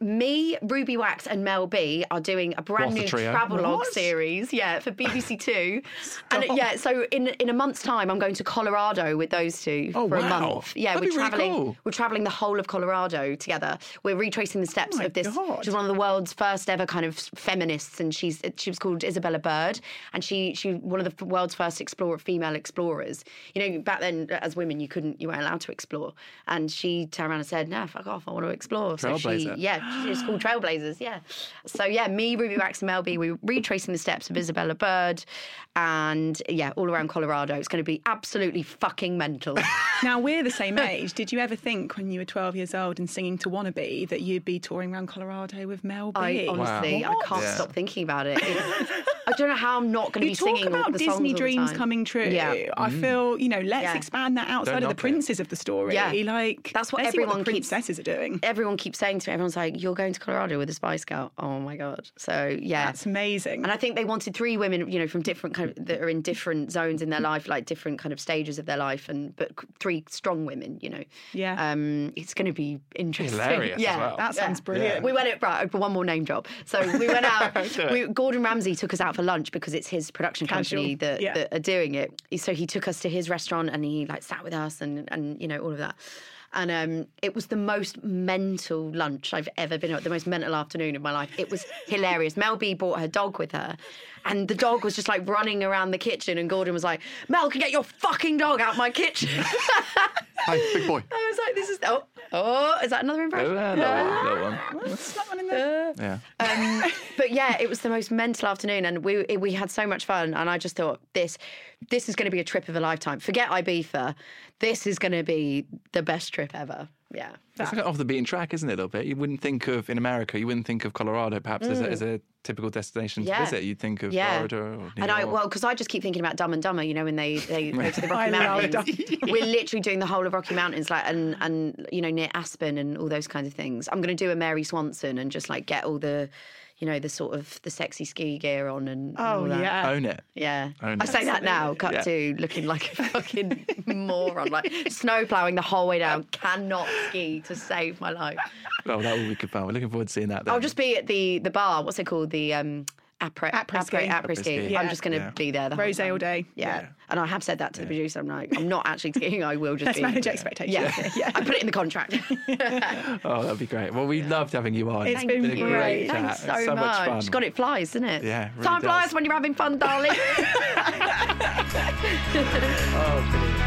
me, Ruby Wax, and Mel B are doing a brand new travelogue series. Yeah, for BBC Two. And so in a month's time, I'm going to Colorado with those two for a month. Yeah, that'd be traveling. Really cool. We're traveling the whole of Colorado together. We're retracing the steps of this. God. She's one of the world's first ever kind of feminists, and she was called Isabella Bird, and she one of the world's first female explorers. You know, back then as women you weren't allowed to explore, and she turned around and said, "No, fuck off, I want to explore." So it's called Trailblazers. Yeah. So me, Ruby Wax, and Mel B, we're retracing the steps of Isabella Bird, and all around Colorado. It's going to be absolutely fucking mental. Now, we're the same age. Did you ever think when you were 12 years old and singing to Wannabe that you'd be touring around Colorado with Mel B? I can't stop thinking about it. I don't know how I'm not going to be singing all the songs. You talk about Disney dreams coming true. Yeah. I feel, you know, let's expand that outside of the princes of the story. Yeah. Like, that's what everyone what princesses are doing. Everyone keeps saying to me, everyone's like, "You're going to Colorado with a Spice Scout." Oh my God. So, that's amazing. And I think they wanted three women, you know, from different kind of, that are in different zones in their life, like different kind of stages of their life, but three strong women, you know. Yeah. It's going to be interesting. Hilarious as well. That sounds brilliant. Yeah. We went for one more name drop. So we went out. Gordon Ramsay took us out for lunch because it's his production company that are doing it. So he took us to his restaurant and he like sat with us and you know, all of that. And it was the most mental lunch I've ever been at, the most mental afternoon of my life. It was hilarious. Mel B brought her dog with her, and the dog was just like running around the kitchen. And Gordon was like, "Mel, can you get your fucking dog out of my kitchen?" Hi, big boy. I was like, "This is is that another impression?" No one. What's that one in there? But it was the most mental afternoon, and we had so much fun. And I just thought this is going to be a trip of a lifetime. Forget Ibiza. This is going to be the best trip ever. Yeah. It's like off the beaten track, isn't it, a little bit? You wouldn't think of, in America, you wouldn't think of Colorado perhaps as a typical destination to visit. You'd think of Florida or New York. Because I just keep thinking about Dumb and Dumber, you know, when they go to the Rocky Mountains. We're literally doing the whole of Rocky Mountains, like, and you know, near Aspen and all those kinds of things. I'm going to do a Mary Swanson and just, like, get all the... you know, the sort of the sexy ski gear on and all that. Own it. Yeah. Own I it. Say that now, cut to looking like a fucking moron, like snow ploughing the whole way down, cannot ski to save my life. Oh, that will be good fun. We're looking forward to seeing that then. I'll just be at the bar, what's it called? The Après ski. Yeah. I'm just going to be there the whole time. Rosé all day. Yeah. And I have said that to the producer. I'm like, I'm not actually skiing. I will just manage expectations. Yeah. I put it in the contract. Oh, that'd be great. Well, we loved having you on. It's been a great chat. Thanks so much fun. Just got it flies, isn't it? Yeah, really Time does. Flies when you're having fun, darling. Oh, brilliant.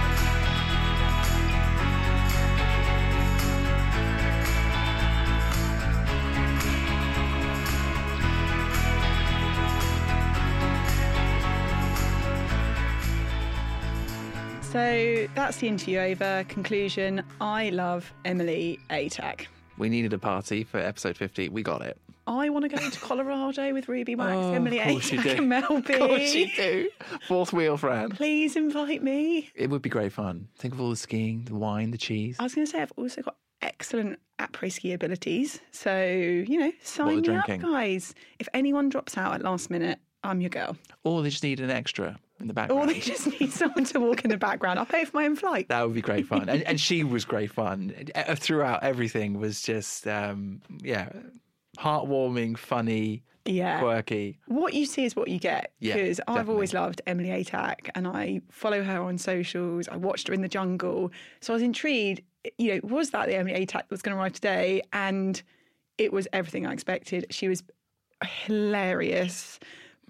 So that's the interview over. Conclusion, I love Emily Atack. We needed a party for episode 50. We got it. I want to go to Colorado with Ruby Wax, Emily Atack and Mel B. Of course you do. Fourth wheel friend. Please invite me. It would be great fun. Think of all the skiing, the wine, the cheese. I was going to say, I've also got excellent après-ski abilities. So, you know, sign me up, guys. If anyone drops out at last minute, I'm your girl. Or they just need an extra. in the background. Or they just need someone to walk in the background. I'll pay for my own flight. That would be great fun. And she was great fun. Throughout, everything was just, heartwarming, funny, quirky. What you see is what you get. Because I've always loved Emily Atack and I follow her on socials. I watched her in The Jungle. So I was intrigued, was that the Emily Atack that was going to arrive today? And it was everything I expected. She was hilarious,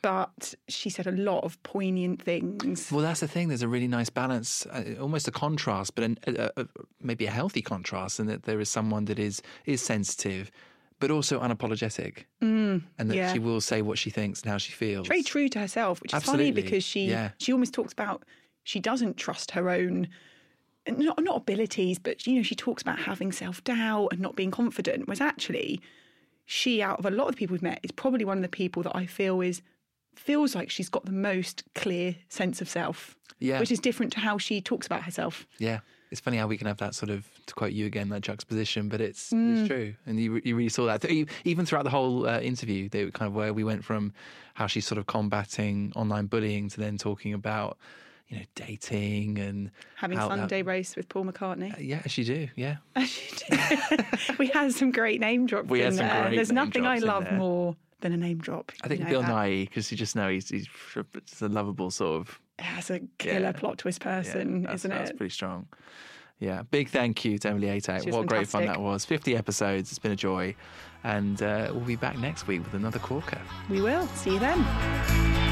but she said a lot of poignant things. Well, that's the thing. There's a really nice balance, almost a contrast, but maybe a healthy contrast, in that there is someone that is sensitive, but also unapologetic. And that she will say what she thinks and how she feels. Very true to herself, which is funny because she almost talks about she doesn't trust her own, not abilities, but, she talks about having self-doubt and not being confident, whereas actually she, out of a lot of the people we've met, is probably one of the people that I feel feels like she's got the most clear sense of self, which is different to how she talks about herself. Yeah. It's funny how we can have that sort of, to quote you again, that juxtaposition, but it's true. And you really saw that. Even throughout the whole interview, they were kind of where we went from how she's sort of combating online bullying to then talking about, dating and having Sunday race with Paul McCartney. Yeah, as you do. Yeah, as you do. We had some great name drops in there. There's nothing I love more than a name drop. I think Bill Nighy, because you just know he's a lovable sort of... As a killer plot twist person, isn't it? That's pretty strong. Yeah. Big thank you to Emily Atack. What great fun that was. 50 episodes. It's been a joy. And we'll be back next week with another corker. We will. See you then.